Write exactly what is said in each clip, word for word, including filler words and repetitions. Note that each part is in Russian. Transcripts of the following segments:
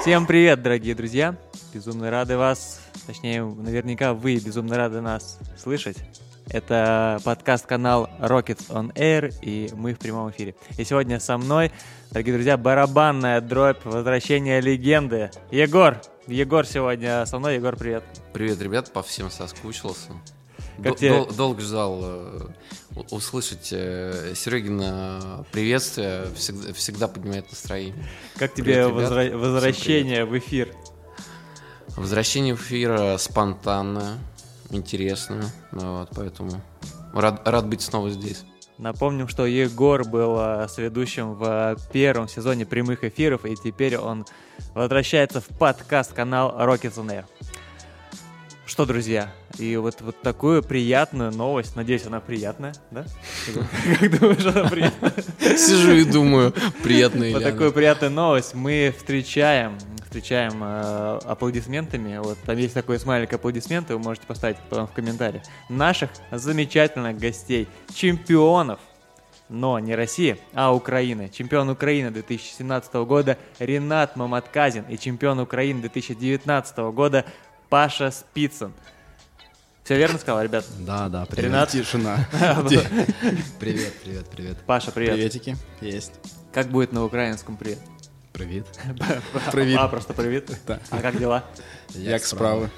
Всем привет, дорогие друзья! Безумно рады вас, точнее, наверняка вы безумно рады нас слышать. Это подкаст-канал Rockets on Air, и мы в прямом эфире. И сегодня со мной, дорогие друзья, барабанная дробь возвращения легенды. Егор! Егор сегодня со мной. Егор, привет! Привет, ребят! По всем соскучился. Дол- тебе... Долго ждал э, услышать э, Серегина приветствие, всегда, всегда поднимает настроение. Как тебе привет, возра- возвращение в эфир? Возвращение в эфир спонтанно, интересно, вот, поэтому рад, рад быть снова здесь. Напомним, что Егор был с ведущим в первом сезоне прямых эфиров, и теперь он возвращается в подкаст-канал Rockets on Air. Что, друзья, и вот, вот такую приятную новость, надеюсь, она приятная, да? Как думаешь, она приятная? Сижу и думаю, приятная или она. Вот такую приятную новость мы встречаем, встречаем аплодисментами, вот там есть такой смайлик аплодисменты, вы можете поставить потом в комментариях, наших замечательных гостей, чемпионов, но не России, а Украины. Чемпион Украины две тысячи семнадцатого года Ренат Маматказин и чемпион Украины две тысячи девятнадцатого года Паша Спицин. Все верно сказал, ребят? Да, да, привет. Ренат. Тишина. Привет, привет, привет. Паша, привет. Приветики, есть. Как будет на украинском привет? Привет. Привет. А, просто привет? Да. А как дела? Як справа.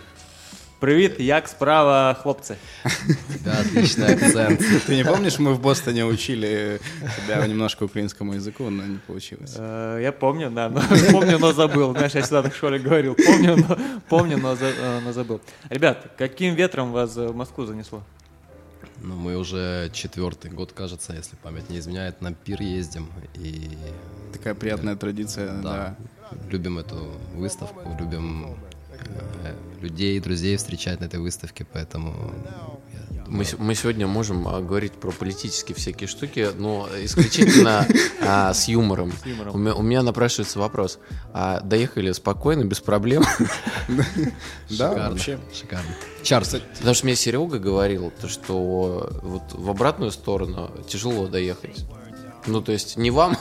Привет, як справа, хлопцы. Да, отличный акцент. Ты не помнишь, мы в Бостоне учили тебя немножко украинскому языку, но не получилось? Я помню, да, но, помню, но забыл. Знаешь, я всегда так в школе говорил, помню, но, помню, но, но забыл. Ребят, каким ветром вас в Москву занесло? Ну, мы уже четвертый год, кажется, если память не изменяет, на пир ездим. И... Такая приятная традиция, да. да. Любим эту выставку, любим... людей, друзей встречать на этой выставке, поэтому... Мы, мы сегодня можем говорить про политические всякие штуки, но исключительно а, с юмором. С юмором. У, меня, у меня напрашивается вопрос. А, доехали спокойно, без проблем? Да, вообще. Шикарно. Чарс. Потому что мне Серега говорил, что вот в обратную сторону тяжело доехать. Ну, то есть не вам,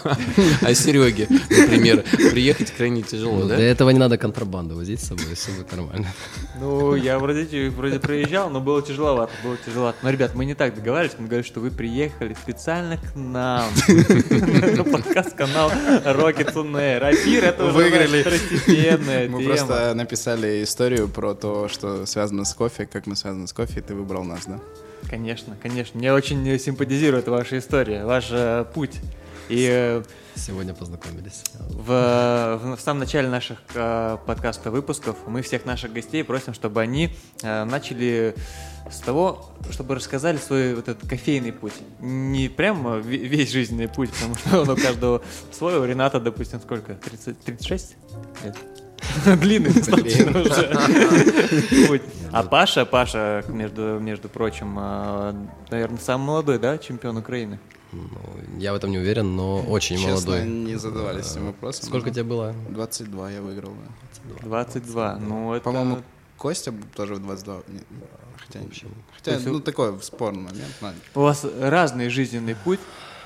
а Сереге, например, приехать крайне тяжело, да? Для этого не надо контрабанду возить с собой, все будет нормально. Ну, я вроде, вроде проезжал, но было тяжеловато, было тяжеловато. Но, ребят, мы не так договаривались, мы говорим, что вы приехали специально к нам. Подкаст-канал Rockets on Air. А пир — это уже второстепенная тема. Мы просто написали историю про то, что связано с кофе, как мы связаны с кофе, и ты выбрал нас, да? Конечно, конечно. Мне очень симпатизирует ваша история, ваш э, путь. И, э, сегодня познакомились. В, в, в самом начале наших э, подкаста-выпусков мы всех наших гостей просим, чтобы они э, начали с того, чтобы рассказали свой вот этот кофейный путь. Не прям весь жизненный путь, потому что он у каждого свой. У Рената, допустим, сколько? тридцать шесть лет? Длинный достаточно уже. А Паша, Паша, между, между прочим, наверное, самый молодой, да, чемпион Украины? Я в этом не уверен, но очень честно, молодой. Честно, не задавались этим вопросом. Сколько тебе было? двадцать два я выиграл. двадцать два ну это... По-моему, Костя тоже в двадцать два Нет. Хотя, хотя ну, такой спорный момент. Но... У вас разный жизненный путь,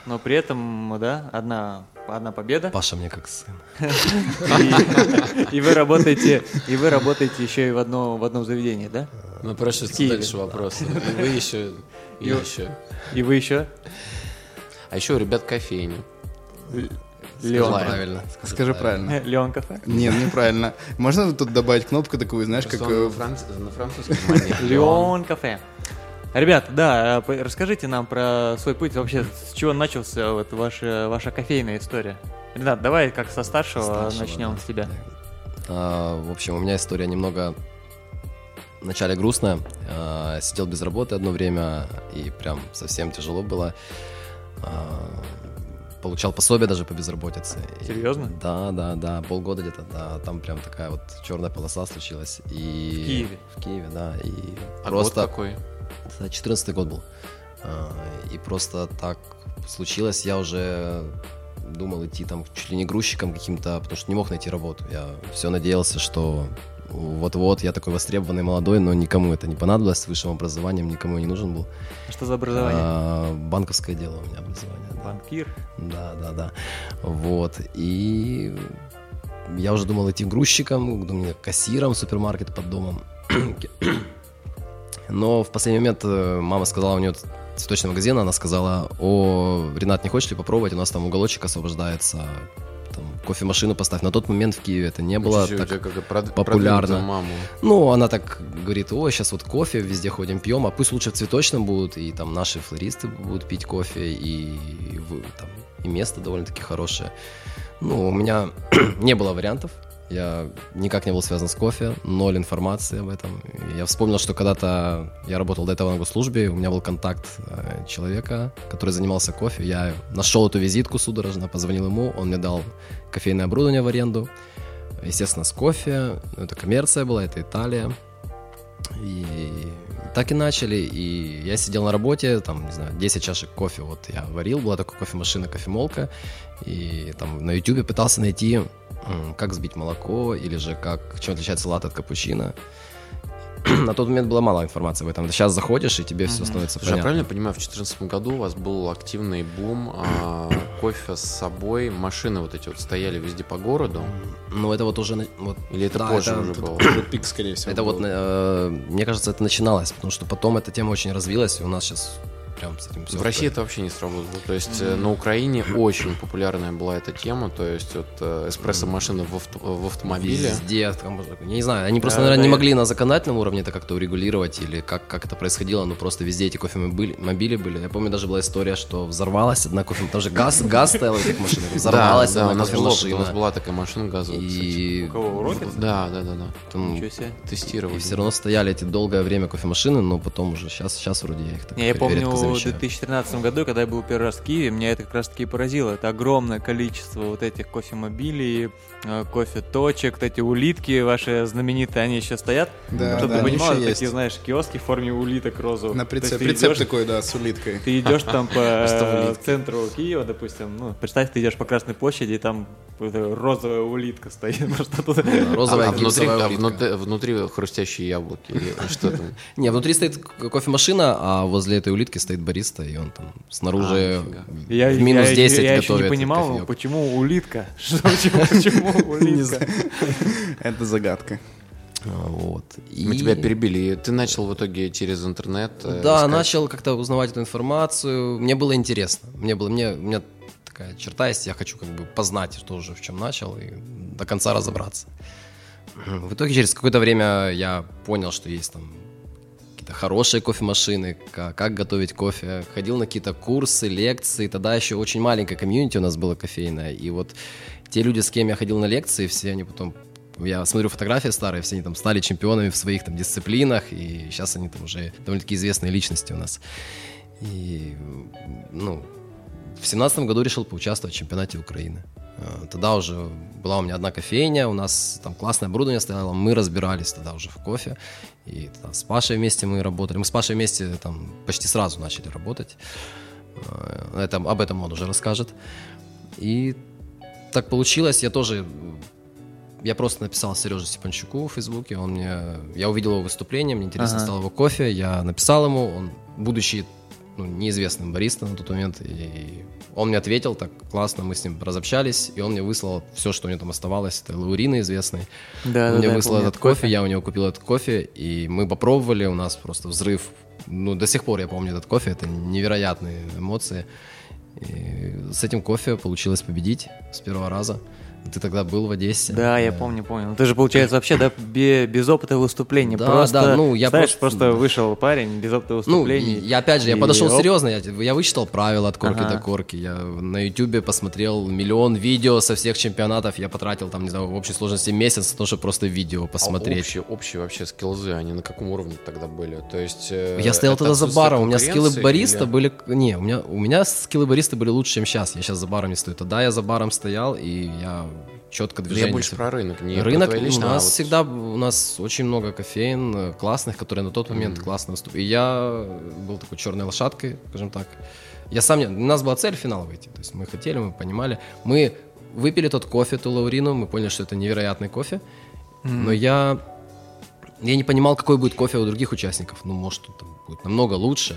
но при этом, да, одна... Одна победа. Паша мне как сын. И, и вы работаете, и вы работаете еще и в одном, в одном заведении, да? Ну, прошу, дальше вопрос. И вы еще, и, и еще. И вы еще? А еще у ребят кофейни. Леон, правильно. Скажи правильно. Леон кафе? Нет, неправильно. Можно тут добавить кнопку такую, знаешь, как... На французском. Леон кафе. Ребята, да, расскажите нам про свой путь, вообще, с чего начался вот ваша, ваша кофейная история. Ренат, давай как со старшего, старшего начнем да. с тебя. А, в общем, у меня история немного вначале грустная. А, сидел без работы одно время, и прям совсем тяжело было. А, получал пособие даже по безработице. Серьезно? И, да, да, да, полгода где-то, да, там прям такая вот черная полоса случилась. И... В Киеве? В Киеве, да. И а просто... год какой? Это четырнадцатый год был. И просто так случилось. Я уже думал идти там чуть ли не грузчиком каким-то, потому что не мог найти работу. Я все надеялся, что вот-вот я такой востребованный молодой, но никому это не понадобилось. С высшим образованием никому не нужен был. Что за образование? А, банковское дело у меня образование. Банкир? Да, да, да. Вот. И... Я уже думал идти грузчиком, думал, кассиром супермаркета под домом. Но в последний момент мама сказала, у нее цветочный магазин, она сказала: о, Ренат, не хочешь ли попробовать? У нас там уголочек освобождается, там, кофемашину поставь. На тот момент в Киеве это не было ну, так прод... популярно. Маму. Ну, она так говорит: о, сейчас вот кофе, везде ходим, пьем, а пусть лучше в цветочном будут, и там наши флористы будут пить кофе, и, и, там, и место довольно-таки хорошее. Ну, у меня не было вариантов. Я никак не был связан с кофе, ноль информации об этом. Я вспомнил, что когда-то я работал до этого на госслужбе, у меня был контакт человека, который занимался кофе. Я нашел эту визитку судорожно, позвонил ему, он мне дал кофейное оборудование в аренду. Естественно, с кофе. Это коммерция была, это Италия. И так и начали. И я сидел на работе, там, не знаю, десять чашек кофе вот я варил. Была такая кофемашина, кофемолка. И там на Ютубе пытался найти... как сбить молоко, или же как, чем отличается латте от капучино. На тот момент было мало информации об этом. Ты сейчас заходишь, и тебе mm-hmm. все становится понятно. Я правильно понимаю, в две тысячи четырнадцатом году у вас был активный бум а, кофе с собой, машины вот эти вот стояли везде по городу? Ну, это вот уже... Вот, или это да, позже это, уже это, было? Это пик, скорее всего, это был. Вот, э, мне кажется, это начиналось, потому что потом эта тема очень развилась, и у нас сейчас... Прям с этим все в России это вообще не сработало. То есть mm-hmm. на Украине очень популярная была эта тема. То есть вот эспрессо-машины в, авто, в автомобиле. Везде, я не знаю, они просто, да, наверное, да, не могли на законодательном уровне это как-то урегулировать. Или как, как это происходило, но просто везде эти кофемобили были. Я помню, даже была история, что взорвалась одна кофемашина. Там же газ, газ стоял в этих машинах. Взорвалась да, одна да, кофемашина. У нас была такая машина газовая, и... У кого, у Rockets? Да, да, да, да. Там тестировали. И все равно стояли эти долгое время кофемашины, но потом уже сейчас, сейчас вроде я их так не переверят. В две тысячи тринадцатом году, когда я был первый раз в Киеве, меня это как раз таки поразило. Это огромное количество вот этих кофемобилей, кофеточек, вот эти улитки ваши знаменитые, они еще стоят. Да, чтобы да, ты понимал, такие, есть. Знаешь, киоски в форме улиток розовых. На прицеп, прицеп идешь, такой, да, с улиткой. Ты идешь там по центру Киева, допустим, ну, представь, ты идешь по Красной площади, и там розовая улитка стоит. Розовая, а внутри хрустящие яблоки. Не, внутри стоит кофемашина, а возле этой улитки стоит бариста, и он там снаружи а, я, в минус я, десять я готовит. Я еще не понимал, кофеек. Почему улитка? Что, почему улитка? Это загадка. Вот. И... Мы тебя перебили. Ты начал в итоге через интернет Да, искать. Начал как-то узнавать эту информацию. Мне было интересно. Мне было, мне, у меня такая черта есть, я хочу как бы познать, что уже в чем начал, и до конца разобраться. В итоге через какое-то время я понял, что есть там хорошие кофемашины, как, как готовить кофе. Ходил на какие-то курсы, лекции. Тогда еще очень маленькая комьюнити у нас было кофейная. И вот те люди, с кем я ходил на лекции, все они потом... Я смотрю фотографии старые, все они там стали чемпионами в своих там дисциплинах. И сейчас они там уже довольно-таки известные личности у нас. И, ну, в семнадцатом году решил поучаствовать в чемпионате Украины. Тогда уже была у меня одна кофейня, у нас там классное оборудование стояло, мы разбирались тогда уже в кофе, и там, с Пашей вместе мы работали, мы с Пашей вместе там почти сразу начали работать, это, об этом он уже расскажет, и так получилось, я тоже, я просто написал Сереже Степанчуку в Фейсбуке, он мне, я увидел его выступление, мне интересно ага. стало его кофе, я написал ему, он будущий ну, неизвестным бариста на тот момент, и он мне ответил так классно, мы с ним разобщались, и он мне выслал все, что у него там оставалось, это Лаурина известный, да, он да, мне да, выслал этот кофе, кофе, я у него купил этот кофе, и мы попробовали, у нас просто взрыв, ну, до сих пор я помню этот кофе, это невероятные эмоции, и с этим кофе получилось победить с первого раза. Ты тогда был в Одессе. Да, я помню, помню. Ну, ты же, получается, вообще да, без опыта выступления. Да, просто, да, ну я знаешь, просто... просто вышел парень без опыта выступлений. Ну, я опять же, я и... подошел оп. серьезно, я, я вычитал правила от корки ага. до корки. Я на Ютубе посмотрел миллион видео со всех чемпионатов. Я потратил там, не знаю, в общей сложности месяц на то, чтобы просто видео посмотреть. А общие, общие вообще скиллзы, они на каком уровне тогда были? То есть... Я стоял тогда за баром, у меня скиллы бариста или... были... Не, у меня, у меня скиллы бариста были лучше, чем сейчас. Я сейчас за баром не стою. Тогда я за баром стоял, и я... четко движение. Я больше про рынок. Не рынок про лично, у нас а вот... всегда, у нас очень много кофеин классных, которые на тот момент mm-hmm. классно выступали. И я был такой черной лошадкой, скажем так. Я сам не... У нас была цель в финал выйти. То есть мы хотели, мы понимали. Мы выпили тот кофе, ту Лаурину, мы поняли, что это невероятный кофе. Mm-hmm. Но я... я не понимал, какой будет кофе у других участников. Ну, может, там будет намного лучше.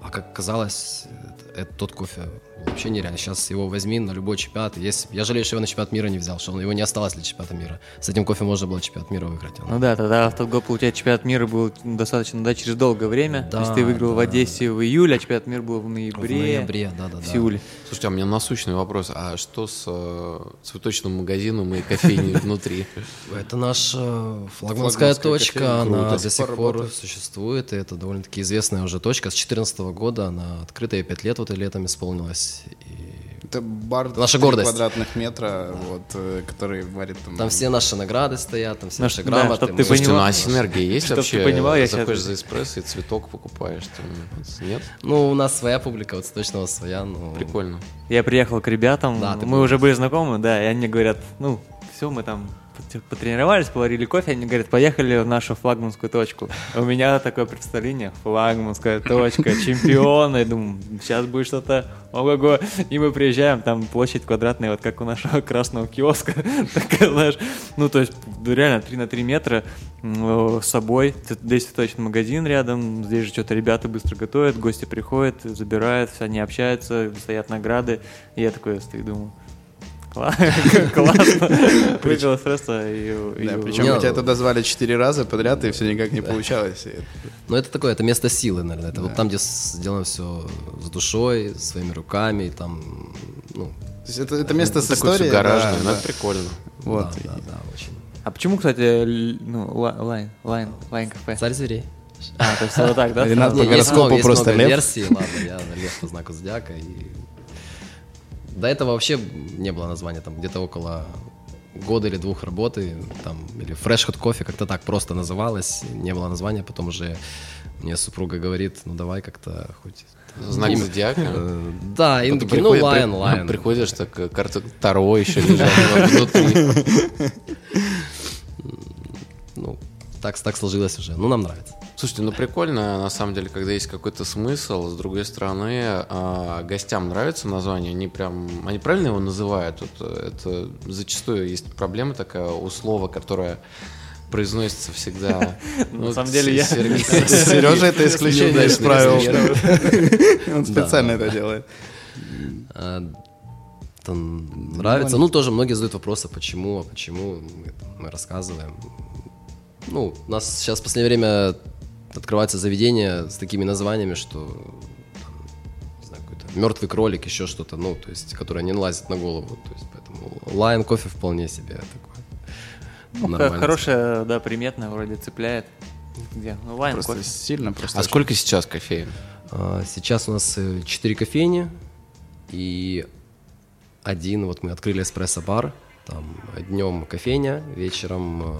А как казалось, это тот кофе вообще нереально. Сейчас его возьми на любой чемпионат. Если... Я жалею, что его на чемпионат мира не взял, что его не осталось для чемпионата мира. С этим кофе можно было чемпионат мира выиграть. Он... Ну да, тогда в тот год, получается, чемпионат мира был достаточно, да, через долгое время. Да, то есть ты выиграл да, в Одессе да. в июле, а чемпионат мира был в ноябре, в, ноябре, да, да, в Сеуле. Да. Слушайте, а у меня насущный вопрос. А что с э, цветочным магазином и кофейней внутри? Это наша флагманская точка. Она до сих пор существует. И это довольно-таки известная уже точка. С две тысячи четырнадцатого года она открытая, пять лет вот и летом исполнилась. И... Это бар наша гордость. Квадратных метра, вот, который варит там... Там все наши награды стоят, там все наши грамоты. Да, мы... Слушайте, ну а синергия есть вообще? Понимал, я заходишь сейчас... за эспрессо и цветок покупаешь? Там... Нет? Ну, у нас своя публика, вот точно своя. Но... Прикольно. Я приехал к ребятам, да, мы уже были знакомы, да, и они говорят, ну, все, мы там... потренировались, поварили кофе, они говорят, поехали в нашу флагманскую точку. У меня такое представление, флагманская точка, чемпионы, я думаю, сейчас будет что-то, ого-го, и мы приезжаем, там площадь квадратная, вот как у нашего красного киоска, такая, знаешь, ну, то есть, реально, три на три метра с собой, здесь цветочный магазин рядом, здесь же что-то ребята быстро готовят, гости приходят, забирают, они общаются, стоят награды, и я такой стою, думаю, классно. Выпил эспрессо. Причем тебя туда звали четыре раза подряд, и все никак не получалось. Ну, это такое, это место силы, наверное. Это вот там, где сделано все с душой, своими руками, там, ну... Это место с историей. Гаражное, но это прикольно. Да, да, да, очень. А почему, кстати, ну, лайн, лайн, лайн кафе? Царь зверей. А, то есть вот так, да? Ренат по гороскопу просто лев. Есть много версий, ладно, я лев по знаку зодиака и... До этого вообще не было названия, там где-то около года или двух работы, там, или Fresh Hot Coffee, как-то так просто называлось, не было названия, потом уже мне супруга говорит, ну давай как-то хоть... Знак зодиака? Да, ну лайн, лайн. Приходишь, так карта Таро еще лежала внутри. Ну, так сложилось уже, ну нам нравится. Слушайте, ну прикольно, на самом деле, когда есть какой-то смысл. С другой стороны, гостям нравится название, они прям, они правильно его называют? Вот это зачастую есть проблема такая у слова, которое произносится всегда. Ну, на самом деле я... Сережа это исключение исправил. Он специально это делает. Нравится. Ну, тоже многие задают вопросы, почему, а почему мы рассказываем. Ну, у нас сейчас в последнее время... открываются заведения с такими названиями, что не знаю, какой-то мертвый кролик, еще что-то, ну, то есть, которое не лазит на голову. То есть, поэтому лайн кофе вполне себе такое. Ну, хорошее, да, приметное, вроде цепляет. Где? Ну, лайн кофе. Сильно просто. А очень. Сколько сейчас кофеин? А, сейчас у нас четыре кофейни и один. Вот мы открыли эспрессо-бар. Там днем кофейня, вечером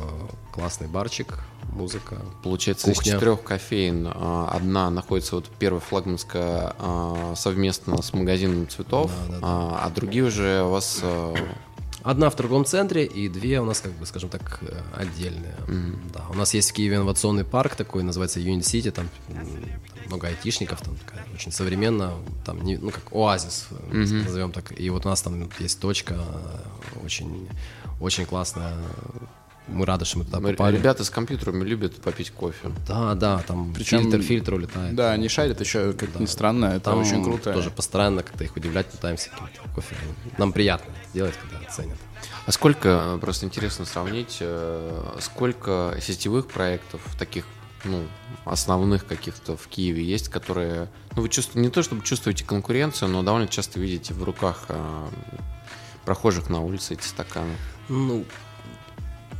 классный барчик, музыка. Получается, кухня. Из четырех кофеен одна находится, вот первая флагманская, совместно с магазином цветов, да, да, да. А другие уже у вас... Одна в торговом центре и две у нас, как бы, скажем так, отдельные. Mm-hmm. Да, у нас есть в Киеве инновационный парк такой, называется Юнит Сити, там много айтишников, там такая, очень современно, там, не, ну, как оазис, mm-hmm. назовем так. И вот у нас там есть точка очень, очень классная. Мы рады, что мы туда попали. Ребята с компьютерами любят попить кофе. Да, да, там причем, фильтр, фильтр улетает. Да, они шарят еще, как да. ни странно, это там очень круто. Тоже постоянно как-то их удивлять пытаемся каким-то кофе. Нам приятно это делать, когда ценят. А сколько, просто интересно сравнить, сколько сетевых проектов таких, ну, основных каких-то в Киеве есть, которые, ну, вы чувствуете, не то чтобы чувствуете конкуренцию, но довольно часто видите в руках прохожих на улице эти стаканы? Ну...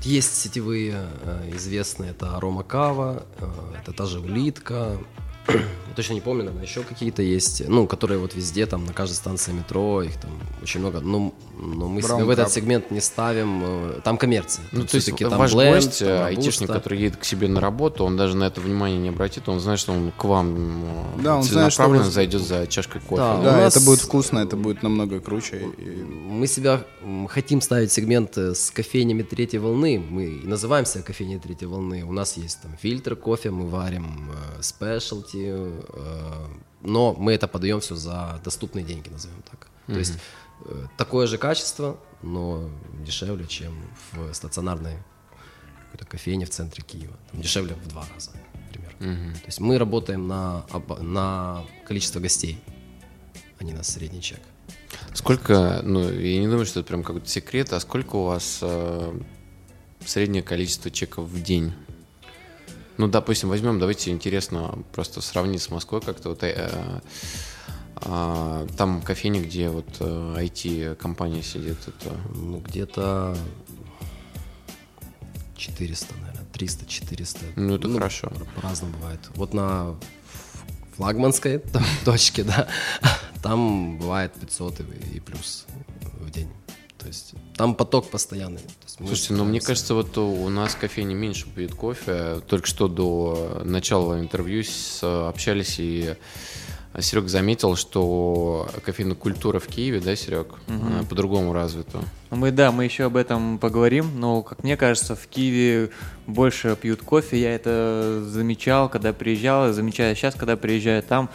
Есть сетевые известные, это Аромакава, это та же Улитка, я точно не помню, наверное, еще какие-то есть, ну, которые вот везде, там, на каждой станции метро, их там очень много, но, но мы в этот сегмент не ставим, там коммерция. Ну, там то есть там ваш бленд, гость, там айтишник, который едет к себе на работу, он даже на это внимание не обратит, он знает, что он к вам да, целенаправленно знает, зайдет за чашкой кофе. Да, да, нас... это будет вкусно, это будет намного круче. Мы себя хотим ставить сегмент с кофейнями третьей волны, мы называемся кофейней третьей волны, у нас есть там фильтр кофе, мы варим спешлти, но мы это подаем все за доступные деньги, назовем так. Mm-hmm. То есть такое же качество, но дешевле, чем в стационарной какой-то кофейне в центре Киева. Там дешевле в два раза, например. Mm-hmm. То есть мы работаем на, на количество гостей. а не на средний чек. Сколько, ну, я не думаю, что это прям какой-то секрет, а сколько у вас э, среднее количество чеков в день? Ну, допустим, возьмем, давайте интересно просто сравнить с Москвой как-то. Вот, э, э, там кофейня, где вот э, ай ти-компания сидит. Это... Ну, где-то четыреста, наверное, триста-четыреста. Ну, это ну, хорошо. По-разному бывает. Вот на флагманской там, точке, да, там бывает пятьсот и, и плюс в день. То есть там поток постоянный. Слушайте, но мне кажется, вот у нас в кофейне меньше пьют кофе. Только что до начала интервью общались, и Серег заметил, что кофейная культура в Киеве, да, Серег, угу. по-другому развита. Мы, да, мы еще об этом поговорим, но, как мне кажется, в Киеве больше пьют кофе. Я это замечал, когда приезжал, замечаю сейчас, когда приезжаю там.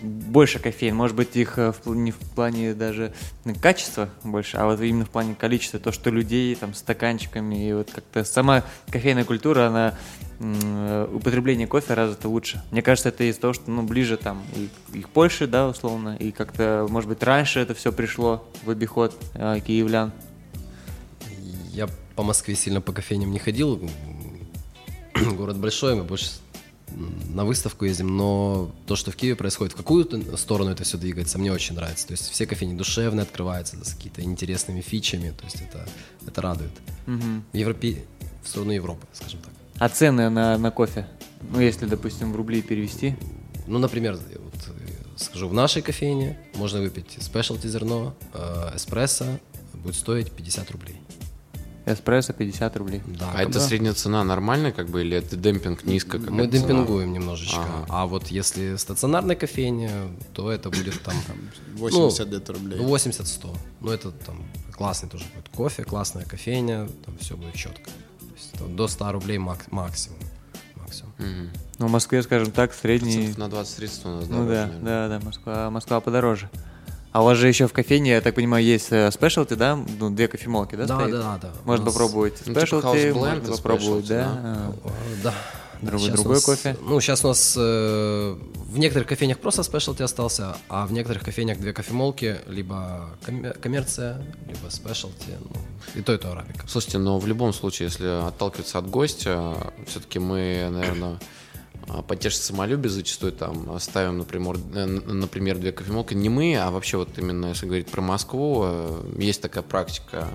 Больше кофеин, может быть, их не в плане даже качества больше, а вот именно в плане количества, то, что людей там стаканчиками, и вот как-то сама кофейная культура, она, м- употребление кофе развито лучше. Мне кажется, это из-за того, что, ну, ближе там и, и к Польше, да, условно, и как-то, может быть, раньше это все пришло в обиход э, киевлян. Я по Москве сильно по кофейням не ходил, город большой, мы больше... на выставку ездим, но то, что в Киеве происходит, в какую-то сторону это все двигается, мне очень нравится. То есть все кофейни душевные открываются с какими-то интересными фичами, то есть это, это радует. Угу. Европе... В сторону Европы, скажем так. А цены на, на кофе? Ну, если, допустим, в рубли перевести? Ну, например, вот, скажу, в нашей кофейне можно выпить спешлти зерно, э, эспрессо, будет стоить пятьдесят рублей. Эспрессо пятьдесят рублей. Да, а это средняя цена нормальная, как бы, или это демпинг низко? Мы демпингуем цена? Немножечко. Ага. А вот если стационарная кофейня, то это будет там... восемьдесят рублей. восемьдесят сто. Ну, это там классный тоже будет кофе, классная кофейня, там все будет четко. То есть, там, до сто рублей мак- максимум. максимум. Угу. Ну, в Москве, скажем так, средний... на двадцать-тридцать у нас дороже. Ну да, да, да, Москва, Москва подороже. А у вас же еще в кофейне, я так понимаю, есть спешлти, да? Ну, две кофемолки, да, да, стоит? Да, да, да. Можно нас... попробовать спешлти, можно попробовать, да? Да. Другой, другой нас... кофе. Ну, сейчас у нас э, в некоторых кофейнях просто спешлти остался, а в некоторых кофейнях две кофемолки, либо коммерция, либо спешлти, ну, и то, и то арабика. Слушайте, но в любом случае, если отталкиваться от гостя, все-таки мы, наверное... поддержка самолюбие зачастую там ставим, например, например, две кофемолки. Не мы, а вообще вот именно, если говорить про Москву, есть такая практика.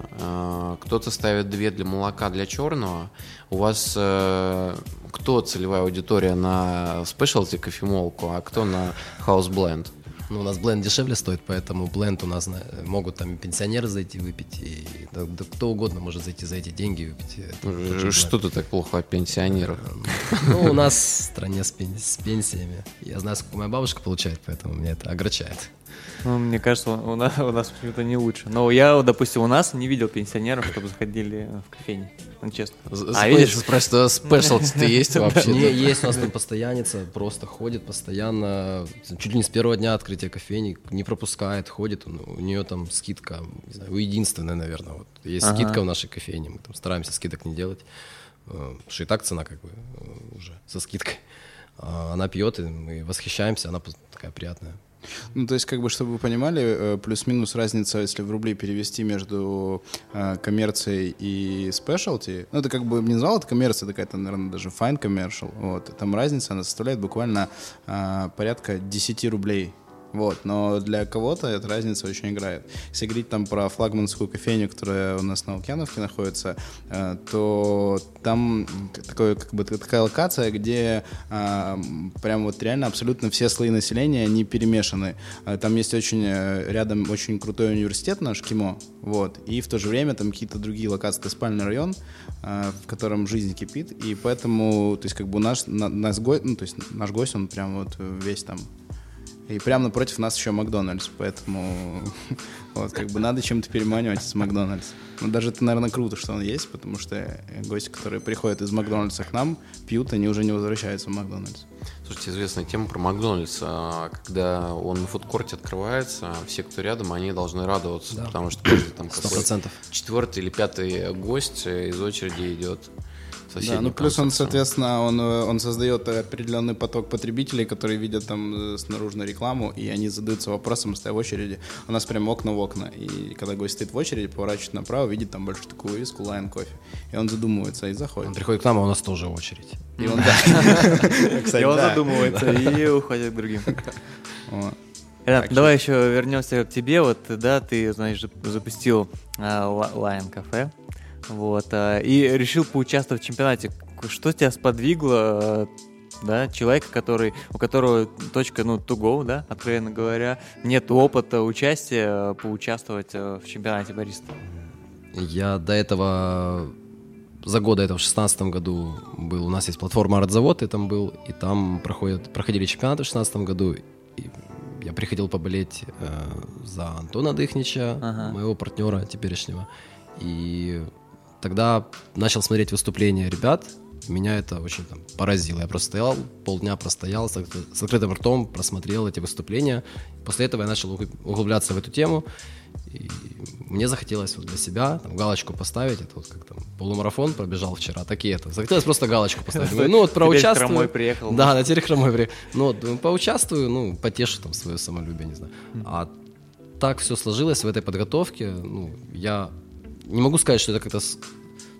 Кто-то ставит две для молока, для черного. У вас кто целевая аудитория на спешлти кофемолку, а кто на house blend? Ну, у нас бленд дешевле стоит, поэтому бленд у нас могут там пенсионеры зайти выпить, и да, да, кто угодно может зайти за эти деньги и выпить. Это, что ты так плохо о пенсионерах? Ну, у нас в стране с пенсиями. Я знаю, сколько моя бабушка получает, поэтому меня это огорчает. Ну, мне кажется, у нас, у нас почему-то не лучше. Но я, допустим, у нас не видел пенсионеров, чтобы заходили в кофейню. Ну, честно. А видишь, спрашиваю, спешлти-то есть вообще? Есть, у нас там постоянница, просто ходит постоянно. Чуть ли не с первого дня открытия кофейни, не пропускает, ходит. У нее там скидка, не знаю, единственная, наверное. Есть скидка в нашей кофейне, мы там стараемся скидок не делать. Потому что и так цена как бы уже со скидкой. Она пьет, и мы восхищаемся, она такая приятная. Ну, то есть, как бы, чтобы вы понимали, плюс-минус разница, если в рубли перевести между э, коммерцией и спешлти, ну, это как бы не назвал, это коммерция такая, это, наверное, даже fine commercial, вот, там разница, она составляет буквально э, порядка десять рублей, вот, но для кого-то эта разница очень играет. Если говорить там про флагманскую кофейню, которая у нас на Лукьяновке находится, э, то там такой, как бы, такая локация, где э, прям вот реально абсолютно все слои населения, они перемешаны. Э, там есть очень э, рядом очень крутой университет наш, КИМО, вот, и в то же время там какие-то другие локации, это спальный район, э, в котором жизнь кипит, и поэтому, то есть, как бы, наш, на, наш, го, ну, то есть, наш гость, он прям вот весь там. И прямо напротив нас еще Макдональдс, поэтому вот, как бы, надо чем-то переманивать из Макдональдса. Но даже это, наверное, круто, что он есть, потому что гости, которые приходят из Макдональдса к нам, пьют, они уже не возвращаются в Макдональдс. Слушайте, известная тема про Макдональдс. Когда он на фудкорте открывается, все, кто рядом, они должны радоваться, да. Потому что каждый там четвертый или пятый гость из очереди идет. соседний. Да, ну плюс там, он, соответственно, он, он создает определенный поток потребителей, которые видят там снаружную рекламу, и они задаются вопросом, стоя в очереди. У нас прям окна в окна, и когда гость стоит в очереди, поворачивает направо, видит там большую такую вывеску «Lion Coffee», и он задумывается и заходит. Он приходит к нам, а у нас тоже очередь. И он задумывается и уходит к другим. Ренат, давай еще вернемся к тебе. Вот, да, ты, значит, запустил Lion Cafe. Вот, и решил поучаствовать в чемпионате. Что тебя сподвигло, да, человека, который, у которого точка, ну, to go, да, откровенно говоря, нет опыта участия, поучаствовать в чемпионате бариста? Я до этого, за годы этого, в шестнадцатом году был, у нас есть платформа «Артзавод», я там был, и там проходят, проходили чемпионаты в шестнадцатом году, и я приходил поболеть э, за Антона Дыхнича, ага. моего партнера теперешнего, и... Тогда начал смотреть выступления ребят, меня это очень там поразило. Я просто стоял, полдня простоял с открытым ртом, просмотрел эти выступления. После этого я начал углубляться в эту тему. И мне захотелось вот для себя там, галочку поставить. Это вот как там полумарафон пробежал вчера, так и это. Захотелось просто галочку поставить. Ну вот проучаствую. Теперь хромой приехал. Да, на теперь хромой приехал. Ну вот поучаствую, ну потешу там свое самолюбие, не знаю. А так все сложилось в этой подготовке. Ну я... Не могу сказать, что это как-то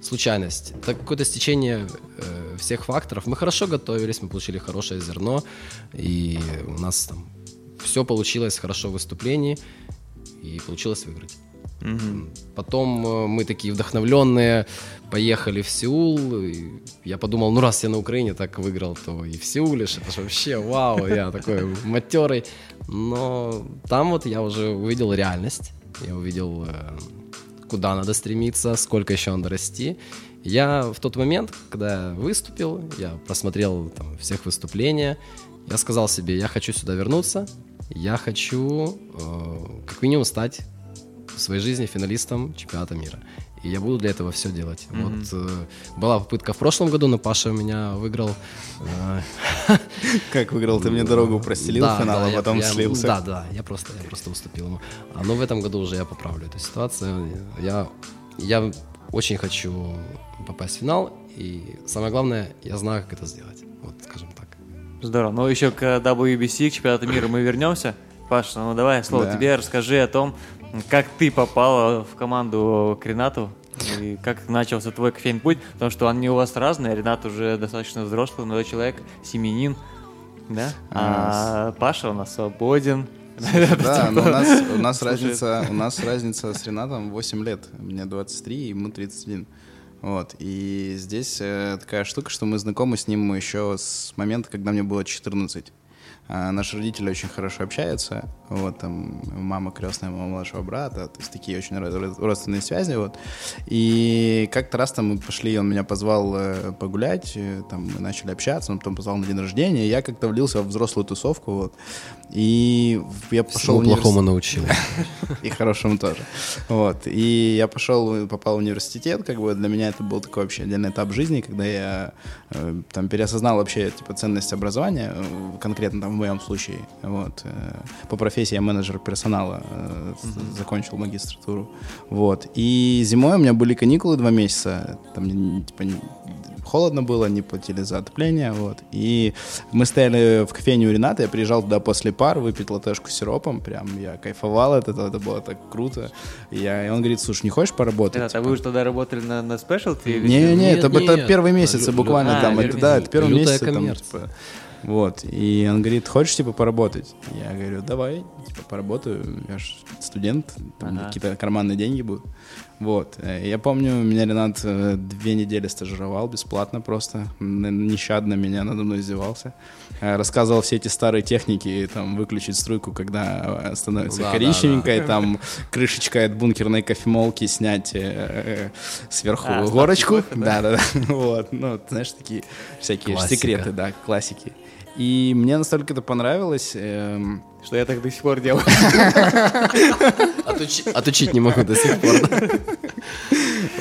случайность. Это какое-то стечение э, всех факторов. Мы хорошо готовились, мы получили хорошее зерно, и у нас там все получилось хорошо в выступлении, и получилось выиграть. Mm-hmm. Потом э, мы такие вдохновленные поехали в Сеул. И я подумал, ну раз я на Украине так выиграл, то и в Сеуле, это же вообще вау, я такой матерый. Но там вот я уже увидел реальность, я увидел... куда надо стремиться, сколько еще надо расти. Я в тот момент, когда я выступил, я просмотрел там, всех выступления, я сказал себе, я хочу сюда вернуться, я хочу э, как минимум стать в своей жизни финалистом чемпионата мира. И я буду для этого все делать. Mm-hmm. Вот э, была попытка в прошлом году, но Паша меня выиграл. Как выиграл? Ты мне дорогу простелил в финал, а потом слился. Да, да, я просто уступил ему. Но в этом году уже я поправлю эту ситуацию. Я очень хочу попасть в финал, и самое главное, я знаю, как это сделать. Вот, скажем так. Здорово. Ну, еще к дабл ю би си, к чемпионату мира мы вернемся. Паша, ну давай слово тебе, расскажи о том, как ты попал в команду к Ренату и как начался твой кофейный путь, потому что они у вас разные, Ренат уже достаточно взрослый, молодой человек, семьянин, да? А, а Паша у нас свободен. Да, но у нас, у, нас разница, у нас разница с Ренатом восемь лет, мне двадцать три, ему тридцать один. Вот. И здесь такая штука, что мы знакомы с ним еще с момента, когда мне было четырнадцать. А наши родители очень хорошо общаются, вот, там, мама крестная, мама младшего брата, то есть такие очень родственные связи, вот, и как-то раз там мы пошли, он меня позвал погулять, там, мы начали общаться, он потом позвал на день рождения, и я как-то влился во взрослую тусовку, вот, и я пошел... Всему универ... плохому научил. И хорошему тоже, вот, и я пошел, попал в университет, как бы, для меня это был такой вообще отдельный этап жизни, когда я, там, переосознал вообще, типа, ценность образования, конкретно там в моем случае, вот, по профессии я менеджер персонала, mm-hmm. закончил магистратуру, вот, и зимой у меня были каникулы два месяца, там, типа, холодно было, не платили за отопление, вот, и мы стояли в кофейне у Рената, я приезжал туда после пар, выпить латешку с сиропом, прям, я кайфовал от этого, это было так круто, я, и он говорит, слушай, не хочешь поработать? Ребята, типа? А вы уже тогда работали на, на спешлти? Не-не, это, это первые месяцы а, буквально, а, там, это, да, это первые месяцы, там, типа... Вот, и он говорит, хочешь, типа, поработать? Я говорю, давай, типа, поработаю, я же студент, там ага. какие-то карманные деньги будут. Вот, я помню, меня Ренат две недели стажировал бесплатно просто, нещадно меня надо мной издевался. Рассказывал все эти старые техники, там, выключить струйку, когда становится да, коричневенькой, да, да. там, крышечка от бункерной кофемолки снять э, э, сверху а, горочку. Кофе, да? Да, да, да, вот, ну, знаешь, такие всякие секреты, да, классики. И мне настолько это понравилось, эм... что я так до сих пор делаю. Отучить не могу до сих пор.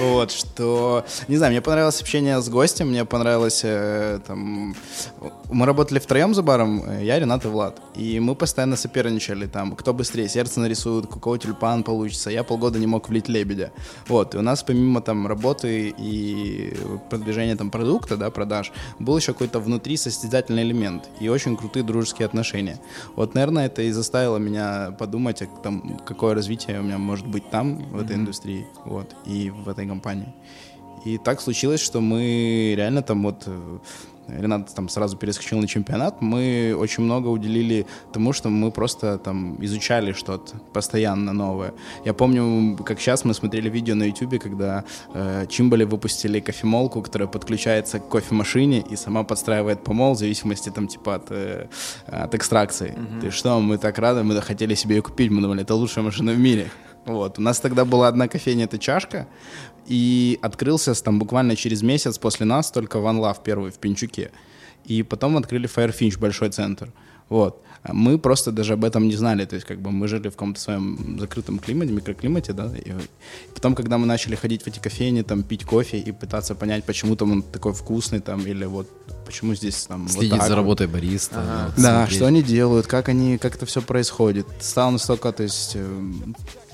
Вот, что... Не знаю, мне понравилось общение с гостем, мне понравилось э, там... Мы работали втроем за баром, я, Ренат и Влад. И мы постоянно соперничали там, кто быстрее сердце нарисует, у кого тюльпан получится. Я полгода не мог влить лебедя. Вот, и у нас помимо там работы и продвижения там продукта, да, продаж, был еще какой-то внутри состязательный элемент и очень крутые дружеские отношения. Вот, наверное, это и заставило меня подумать, там, какое развитие у меня может быть там, в этой mm-hmm. индустрии, вот, и в этой компании. И так случилось, что мы реально там вот... Ренат там сразу перескочил на чемпионат. Мы очень много уделили тому, что мы просто там изучали что-то постоянно новое. Я помню, как сейчас мы смотрели видео на Ютубе, когда э, Чимбали выпустили кофемолку, которая подключается к кофемашине и сама подстраивает помол в зависимости там типа от, э, от экстракции. Mm-hmm. Ты что, мы так рады, мы хотели себе ее купить, мы думали, это лучшая машина в мире. Вот. У нас тогда была одна кофейня, это чашка. И открылся там буквально через месяц после нас только One Love первый в Пинчуке. И потом открыли Firefinch, большой центр. Вот. Мы просто даже об этом не знали. То есть как бы мы жили в каком-то своем закрытом климате, микроклимате, да. И потом, когда мы начали ходить в эти кофейни, там, пить кофе и пытаться понять, почему там он такой вкусный, там, или вот почему здесь там... Следить вот за работой бариста. Ага. Вот, да, смотреть, что они делают, как они, как это все происходит. Стало настолько, то есть...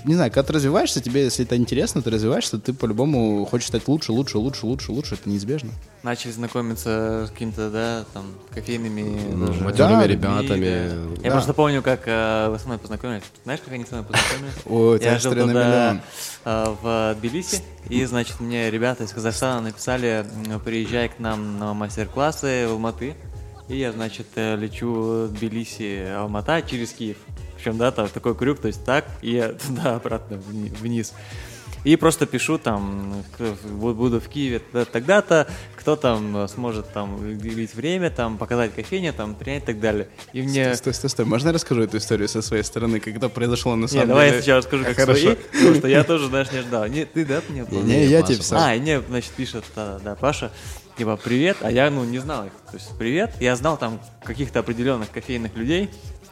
Не знаю, когда ты развиваешься, тебе, если это интересно, ты развиваешься, ты по-любому хочешь стать лучше, лучше, лучше, лучше, лучше, это неизбежно. Начали знакомиться с какими-то, да, там, кофейными... Ну, матерыми да, ребятами. Да. Я да. просто помню, как э, вы со мной познакомились. Знаешь, как они со мной познакомились? Ой, я жил тогда э, в Тбилиси, и, значит, мне ребята из Казахстана написали, приезжай к нам на мастер-классы в Алматы, и я, значит, лечу в Тбилиси, Алмата через Киев. Причем, да, там такой крюк, то есть так, и туда-обратно вниз. И просто пишу там, буду в Киеве тогда-то, кто там сможет там уделить время, там показать кофейню, там принять и так далее. И мне... Стой, стой, стой, можно я расскажу эту историю со своей стороны, когда произошло на самом не, деле? Нет, давай я сначала расскажу, как хорошо. Свои, потому что я тоже, знаешь, не ждал. Не, ты, да, мне было? Не, я тебе писал. А, не, значит, пишет, да, да, Паша, типа, привет, а я, ну, не знал их, то есть, привет, я знал там каких-то определенных кофейных людей,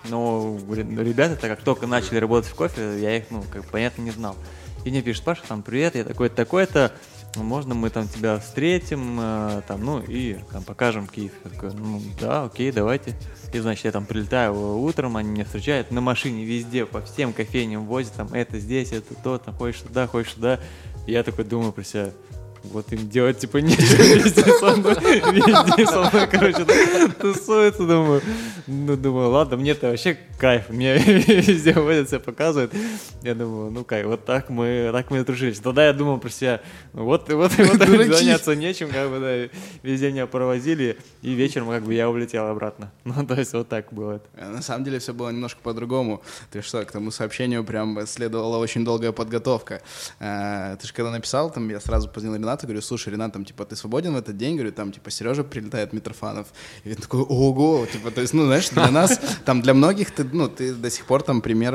но ребята, так как только начали работать в кофе, я их, ну, как понятно, не знал. И мне пишет, Паша, там, привет, я такой-то, такой-то, можно мы там тебя встретим, э, там, ну, и там покажем Киев. Я такой, ну, да, окей, давайте. И, значит, я там прилетаю утром, они меня встречают на машине везде, по всем кофейням возят, там, это здесь, это то, там, ходишь туда, ходишь туда. И я такой думаю про себя, вот им делать, типа, нечего, везде со мной, везде со мной, короче, тусуется, думаю. Ну, думаю, ладно, мне-то вообще кайф, меня везде водят, все показывают. Я думаю, ну, кайф, вот так мы, так мы дружились. Тогда я думал про себя, вот, вот, вот, заняться нечем, как бы, да, везде меня провозили, и вечером, как бы, я улетел обратно. Ну, то есть, вот так было. На самом деле, все было немножко по-другому. Ты что, к тому сообщению прям следовала очень долгая подготовка. Ты же, когда написал, там, я сразу позвонил Ренату, говорю, слушай, Ренат, там, типа, ты свободен в этот день? Говорю, там, типа, Сережа прилетает, Митрофанов. И он такой, ого, типа, то есть, ну, знаешь, для нас, там, для многих, ты, ну, ты до сих пор, там, пример,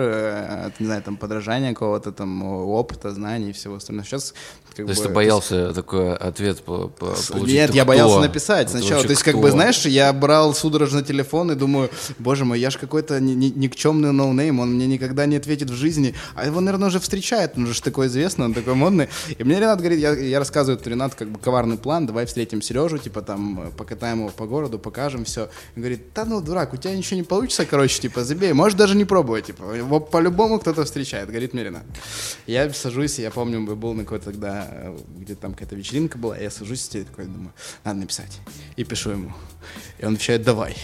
не знаю, там, подражания какого-то, там, опыта, знаний и всего остального. Сейчас, как бы... То есть ты боялся такой ответ получить? Нет, я боялся написать сначала. То есть, как бы, знаешь, я брал судорожно телефон и думаю, боже мой, я ж какой-то никчемный ноунейм, он мне никогда не ответит в жизни. А его, наверное, уже встречает, он же такой известный, он такой модный. И мне Ренат говорит, я рассказываю, Ренат, как бы, коварный план, давай встретим Сережу, типа, там, покатаем его по городу, покажем все. Он говорит, да ну, дурак, у тебя ничего не получится, короче, типа, забей, можешь даже не пробовать, типа, его по-любому кто-то встречает, говорит мне Ренат. Я сажусь, я помню, был на какой-то тогда, где-то там какая-то вечеринка была, я сажусь, и такой, думаю, надо написать. И пишу ему. И он отвечает, давай.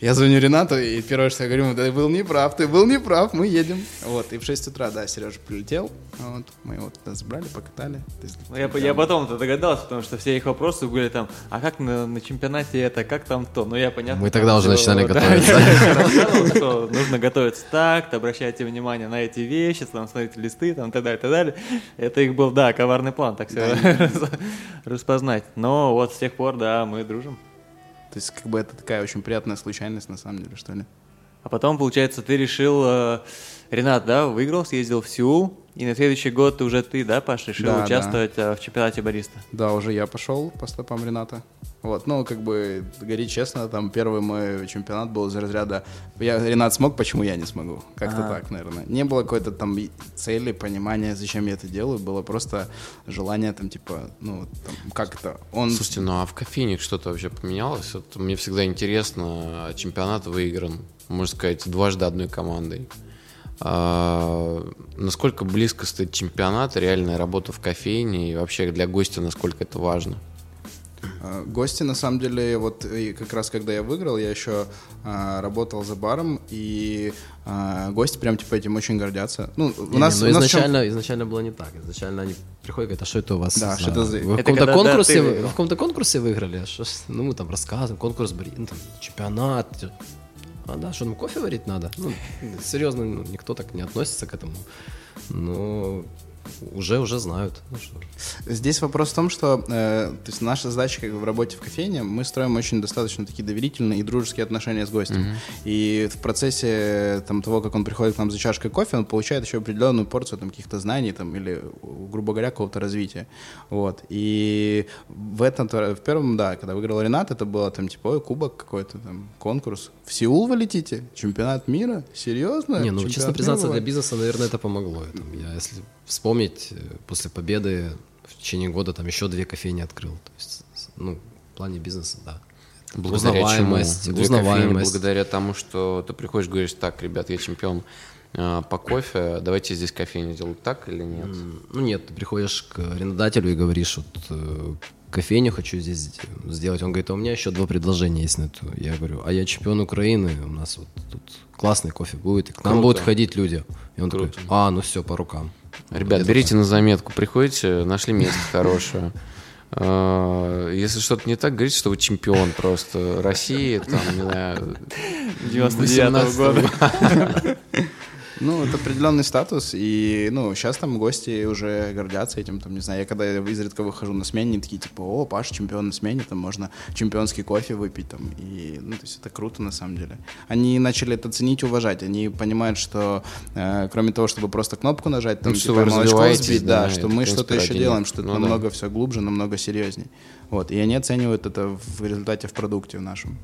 Я звоню Ренату, и первое, что я говорю, ты был неправ, ты был неправ, мы едем. Вот, и в шесть утра, да, Сережа прилетел, вот, мы его туда забрали, покатали. Я, я потом-то догадался, потому что все их вопросы были там, а как на, на чемпионате это, как там то, ну я понятно. Мы тогда уже начинали готовиться. Что нужно готовиться так, обращайте внимание на эти вещи, там смотрите листы, там, так далее, так далее. Это их был, да, коварный план, так все распознать. Но вот с тех пор, да, мы дружим. То есть, как бы, это такая очень приятная случайность, на самом деле, что ли. А потом, получается, ты решил, э, Ренат, да, выиграл, съездил в Сеул, и на следующий год уже ты, да, Паш, решил да, участвовать да. в чемпионате бариста. Да, уже я пошел по стопам Рената. Вот, ну, как бы, говорить честно, там первый мой чемпионат был из разряда я, Ренат смог, почему я не смогу? Как-то А-а-а. так, наверное. Не было какой-то там цели, понимания, зачем я это делаю. Было просто желание там, типа, ну, там, как-то он... Слушайте, ну, а в кофейне что-то вообще поменялось? Вот, мне всегда интересно, чемпионат выигран, можно сказать, дважды одной командой. А, насколько близко стоит чемпионат, реальная работа в кофейне и вообще для гостя, насколько это важно? Гости, на самом деле, вот и как раз когда я выиграл, я еще а, работал за баром, и а, гости прям типа этим очень гордятся. Ну, у не, нас, не, у изначально, нас чем... изначально было не так. Изначально они приходят и говорят, а что это у вас? Да, за... это... Вы в, это каком-то когда, конкурсе, да, вы в каком-то конкурсе выиграли? Шо, ну, мы там рассказываем, конкурс, блин, там, чемпионат. А да, что, ну, кофе варить надо? Ну, серьезно, ну, никто так не относится к этому. Но... Уже, уже знают. Ну, что. Здесь вопрос в том, что э, то есть наша задача как бы, в работе в кофейне, мы строим очень достаточно такие доверительные и дружеские отношения с гостем. Mm-hmm. И в процессе там, того, как он приходит к нам за чашкой кофе, он получает еще определенную порцию там, каких-то знаний там, или, грубо говоря, какого-то развития. Вот. И в этом, в первом, да, когда выиграл Ренат, это было там типа, ой, кубок какой-то, там, конкурс. В Сеул вы летите? Чемпионат мира? Серьезно? Не, ну, чемпионат честно признаться, мира? Для бизнеса, наверное, это помогло. Там, я, если... Вспомнить, после победы в течение года там еще две кофейни открыл. То есть, ну, в плане бизнеса, да. Благодаря узнаваемость, чему? Две узнаваемость. Благодаря тому, что ты приходишь и говоришь, так, ребят, я чемпион э, по кофе, давайте здесь кофейню делать так или нет? Mm, ну нет, ты приходишь к арендодателю и говоришь, вот э, кофейню хочу здесь сделать. Он говорит, а у меня еще два предложения есть на эту. Я говорю, а я чемпион Украины, у нас вот тут классный кофе будет, и к нам Круто. Будут ходить люди. И он Круто. Такой, а, ну все, по рукам. Ребят, это берите так. на заметку, приходите, нашли место хорошее. Если что-то не так, говорите, что вы чемпион просто России, там, не знаю, девяносто девятого года. Ну, это определенный статус, и, ну, сейчас там гости уже гордятся этим, там, не знаю, я когда изредка выхожу на смене, они такие, типа, о, Паша, чемпион на смене, там, можно чемпионский кофе выпить, там, и, ну, то есть это круто, на самом деле. Они начали это ценить, уважать, они понимают, что, э, кроме того, чтобы просто кнопку нажать, там, ну, типа, молочко взбить, да, да, что мы что-то еще делаем, что это ну, намного да. все глубже, намного серьезнее, вот, и они оценивают это в результате в продукте в нашем.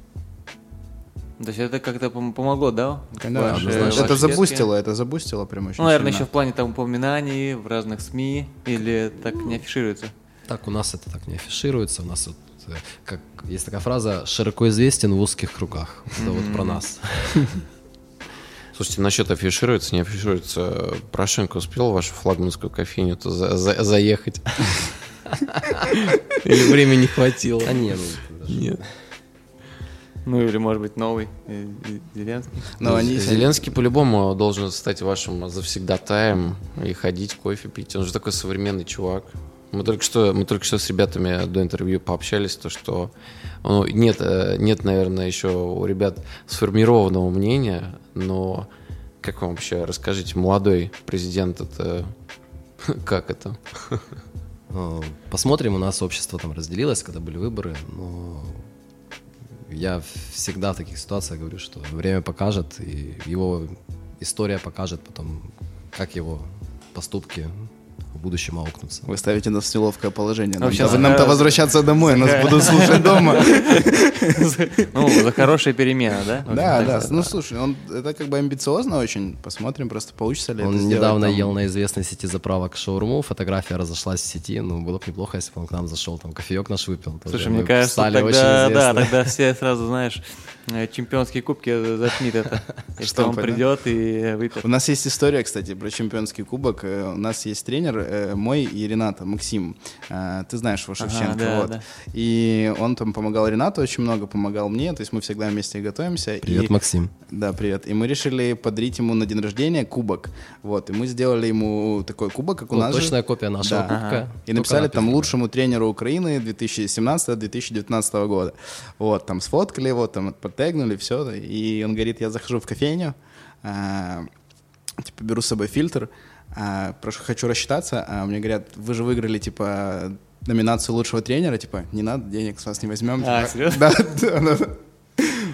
То есть это как-то помогло, да? Да, Ваш, это ваши запустило, сетки? Это запустило прям очень ну, наверное, сильно. Еще в плане там упоминаний в разных СМИ или так не афишируется? Так, у нас это так не афишируется, у нас вот, как, есть такая фраза «широко известен в узких кругах». Это вот про нас. Слушайте, насчет афишируется, не афишируется. Порошенко успел в вашу флагманскую кофейню-то за- за- заехать? Или времени не хватило? А нет. Нет. Ну, или, может быть, новый Зеленский. Но они... Зеленский по-любому должен стать вашим завсегдатаем и ходить, кофе пить. Он же такой современный чувак. Мы только что, мы только что с ребятами до интервью пообщались, то что ну, нет, нет, наверное, еще у ребят сформированного мнения, но как вам вообще, расскажите, молодой президент, это как это? Посмотрим, у нас общество там разделилось, когда были выборы, но... Я всегда в таких ситуациях говорю, что время покажет, и его история покажет потом, как его поступки в будущем аукнутся. Вы ставите нас в неловкое положение. Нам, вообще, да, за... Нам-то возвращаться домой, нас будут слушать дома. Ну, за хорошие перемены, да? Да, да. Ну, слушай, это как бы амбициозно очень. Посмотрим, просто получится ли это сделать. Он недавно ел на известной сети заправок шаурму, фотография разошлась в сети. Ну, было бы неплохо, если бы он к нам зашел, там, кофеек наш выпил. Слушай, мне кажется, тогда, да, тогда все сразу, знаешь, чемпионские кубки затмит это. Если он придет и выпьет. У нас есть история, кстати, про чемпионский кубок. У нас есть тренер, мой и Рената, Максим. Ты знаешь его, Шевченко. Ага, да, вот. Да. И он там помогал Ренату очень много, помогал мне. То есть мы всегда вместе готовимся. Привет, и... Максим. Да, привет. И мы решили подарить ему на день рождения кубок. Вот. И мы сделали ему такой кубок, как ну, у нас точная же. Копия нашего да. кубка. Ага. И написали написано. Там лучшему тренеру Украины две тысячи семнадцатого - две тысячи девятнадцатого года. Вот. Там сфоткали его, там подтегнули, все. И он говорит, я захожу в кофейню, а, типа беру с собой фильтр, А, прошу, хочу рассчитаться, а мне говорят, вы же выиграли, типа, номинацию лучшего тренера, типа, не надо, денег с вас не возьмем. А, серьезно? Да, да, да.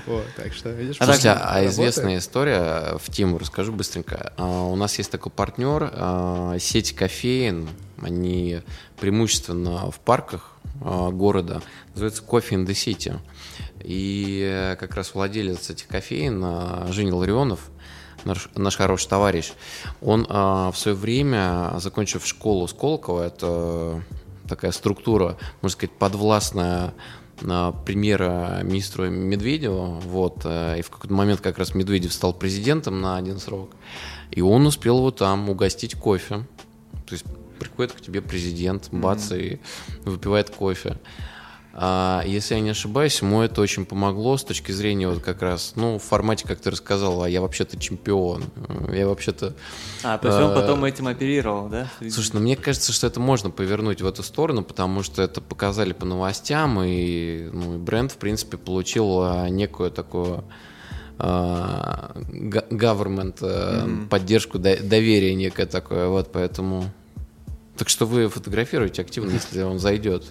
Вот, так что, видишь. Слушайте, а известная история в тему, расскажу быстренько. Uh, у нас есть такой партнер, uh, сеть кофеен, они преимущественно в парках города, называется Coffee in the City. И как раз владелец этих кофеин Женя Ларионов, наш, наш хороший товарищ, он в свое время, закончив школу Сколково, это такая структура, можно сказать, подвластная премьера министру Медведева, вот, и в какой-то момент как раз Медведев стал президентом на один срок, и он успел его там угостить кофе. То есть приходит к тебе президент, бац, mm-hmm. и выпивает кофе. А, если я не ошибаюсь, ему это очень помогло с точки зрения вот как раз, ну, в формате, как ты рассказал, а я вообще-то чемпион, я вообще-то... А, то есть он потом этим оперировал, да? Слушай, ну, мне кажется, что это можно повернуть в эту сторону, потому что это показали по новостям, и, ну, и бренд, в принципе, получил некую такую... government, mm-hmm. поддержку, доверие некое такое, вот, поэтому... Так что вы фотографируете активно, если он зайдет.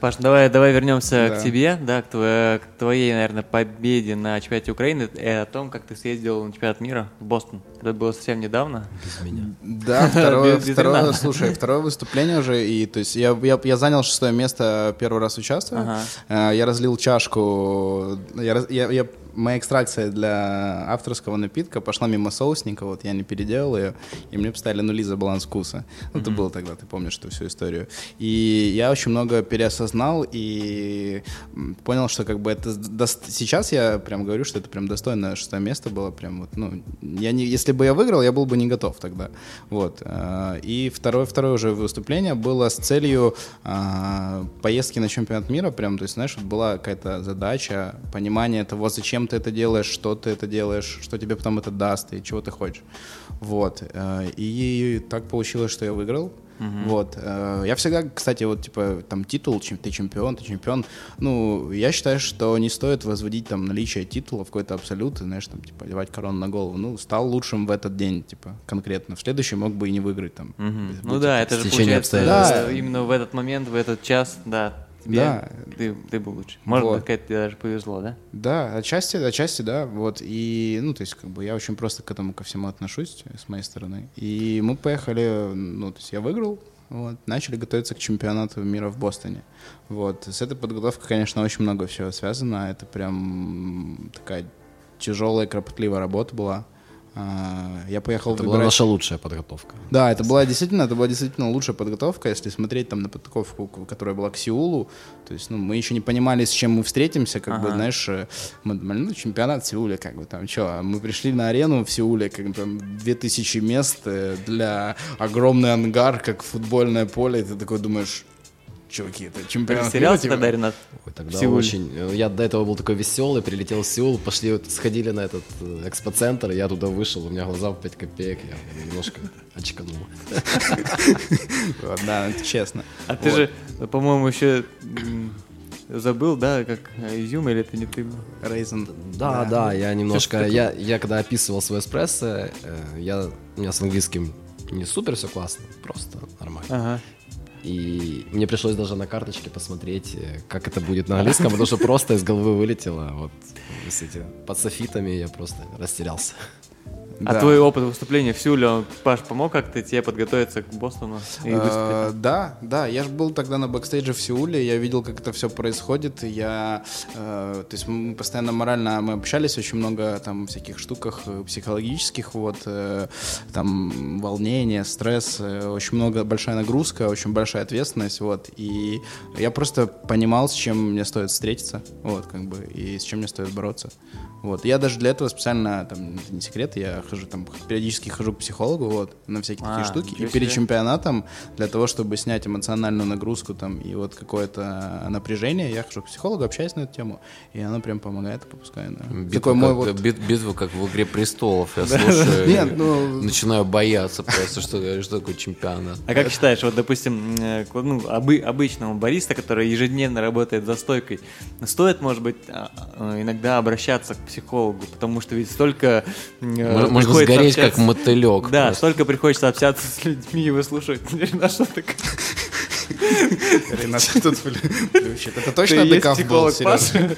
Паш, давай, давай вернемся да. к тебе, да, к, твоей, к твоей, наверное, победе на чемпионате Украины и о том, как ты съездил на чемпионат мира в Бостон. Это было совсем недавно. Без меня. Да, второе, без, второе, без слушай, второе выступление уже, и то есть я, я, я занял шестое место, первый раз участвую. Ага. Я разлил чашку, я, я, я, моя экстракция для авторского напитка пошла мимо соусника, вот я не переделал ее, и мне поставили нули за баланс вкуса. Ну, mm-hmm. это было тогда, ты помнишь эту всю историю. И я очень много переосознал и понял, что как бы это... До... Сейчас я прям говорю, что это прям достойное шестое место было, прям вот, ну, я не... Если бы я выиграл, я был бы не готов тогда. Вот. И второе, второе уже выступление было с целью поездки на чемпионат мира, прям, то есть, знаешь, была какая-то задача, понимание того, зачем ты это делаешь, что ты это делаешь, что тебе потом это даст и чего ты хочешь. Вот. И так получилось, что я выиграл. Uh-huh. Вот. Я всегда, кстати, вот типа там титул, ты чемпион, ты чемпион. Ну, я считаю, что не стоит возводить там наличие титула в какой-то абсолют, знаешь, там типа одевать корону на голову. Ну, стал лучшим в этот день, типа, конкретно. В следующий мог бы и не выиграть там. Uh-huh. Быть, ну быть, да, это же получается да. именно в этот момент, в этот час, да. Тебе, да. ты, ты был лучше. Может быть, вот. Тебе даже повезло, да? Да, отчасти, отчасти, да. Вот. И, ну, то есть, как бы я очень просто к этому ко всему отношусь, с моей стороны. И мы поехали, ну, то есть я выиграл, вот, начали готовиться к чемпионату мира в Бостоне. Вот. С этой подготовкой, конечно, очень много всего связано. Это прям такая тяжелая, кропотливая работа была. Я поехал это выбирать... была наша лучшая подготовка. Да, это была действительно, это была действительно лучшая подготовка, если смотреть там на подготовку, которая была к Сеулу. То есть, ну, мы еще не понимали, с чем мы встретимся, как ага. бы, знаешь, мы думали, ну, чемпионат Сеуля, как бы там, что, мы пришли на арену в Сеуле, как бы там две тысячи мест для огромный ангар, как футбольное поле, и ты такой думаешь... Чуваки, это чемпионат. Серьезно, тогда, Ренат? Ой, тогда очень... Я до этого был такой веселый, прилетел в Сеул, пошли, вот, сходили на этот экспоцентр, я туда вышел, у меня глаза в пять копеек, я немножко очканул. Да, честно. А ты же, по-моему, еще... Забыл, да, как изюм, или это не ты? Рейзен. Да, да, да, я немножко... Я, я когда описывал свой эспрессо, я, у меня с английским не супер все классно, просто нормально. Ага. И мне пришлось даже на карточке посмотреть, как это будет на английском, потому что просто из головы вылетело. Вот, под софитами я просто растерялся. А да. твой опыт выступления в Сеуле, Паш, помог как-то тебе подготовиться к Бостону? И а, да, да, я же был тогда на бэкстейдже в Сеуле, я видел, как это все происходит, я, э, то есть мы постоянно морально, мы общались очень много там всяких штуках психологических, вот, э, там волнение, стресс, э, очень много, большая нагрузка, очень большая ответственность, вот, и я просто понимал, с чем мне стоит встретиться, вот, как бы, и с чем мне стоит бороться, вот, я даже для этого специально, там, это не секрет, я хожу там, периодически хожу к психологу, вот, на всякие а, такие штуки, и перед себе. Чемпионатом для того, чтобы снять эмоциональную нагрузку там и вот какое-то напряжение, я хожу к психологу, общаюсь на эту тему, и она прям помогает, попускай, да. Битва, как, мой, вот... бит, битва как в «Игре престолов», я слушаю, Нет, ну... начинаю бояться просто, что, что такое чемпионат. А как считаешь, вот, допустим, ну, обы, обычному бариста, который ежедневно работает за стойкой, стоит, может быть, иногда обращаться к психологу, потому что ведь столько... Можно сгореть, общаться. Как мотылек. Да, просто. Столько приходится общаться с людьми и выслушивать. Наверное, что-то... Ренат, тут плющит. Это точно декаф был, Сережа?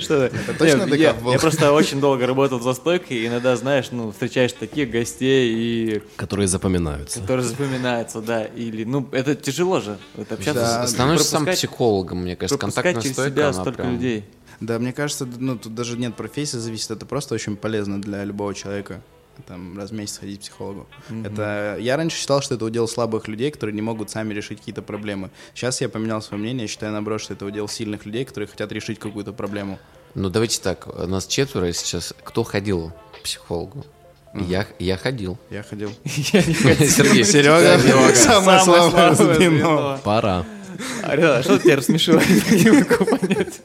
Что это? Это точно декаф был? Я просто очень долго работал за стойкой, и иногда, знаешь, ну, встречаешь таких гостей и... Которые запоминаются. Которые запоминаются, да. Или, ну, это тяжело же. Вот общаться. Становишься сам психологом, мне кажется. Пропускать через себя столько людей. Да, мне кажется, ну, тут даже нет профессии, зависит. Это просто очень полезно для любого человека. Там раз в месяц ходить к психологу. Mm-hmm. Это я раньше считал, что это удел слабых людей, которые не могут сами решить какие-то проблемы. Сейчас я поменял свое мнение, считаю, наоборот, что это удел сильных людей, которые хотят решить какую-то проблему. Ну, давайте так, у нас четверо сейчас. Кто ходил к психологу? Mm-hmm. Я, я ходил. Я ходил. Сергей, Серега, самое слабое звено. Пора. Ребята, что тебя рассмешило? Не могу понять.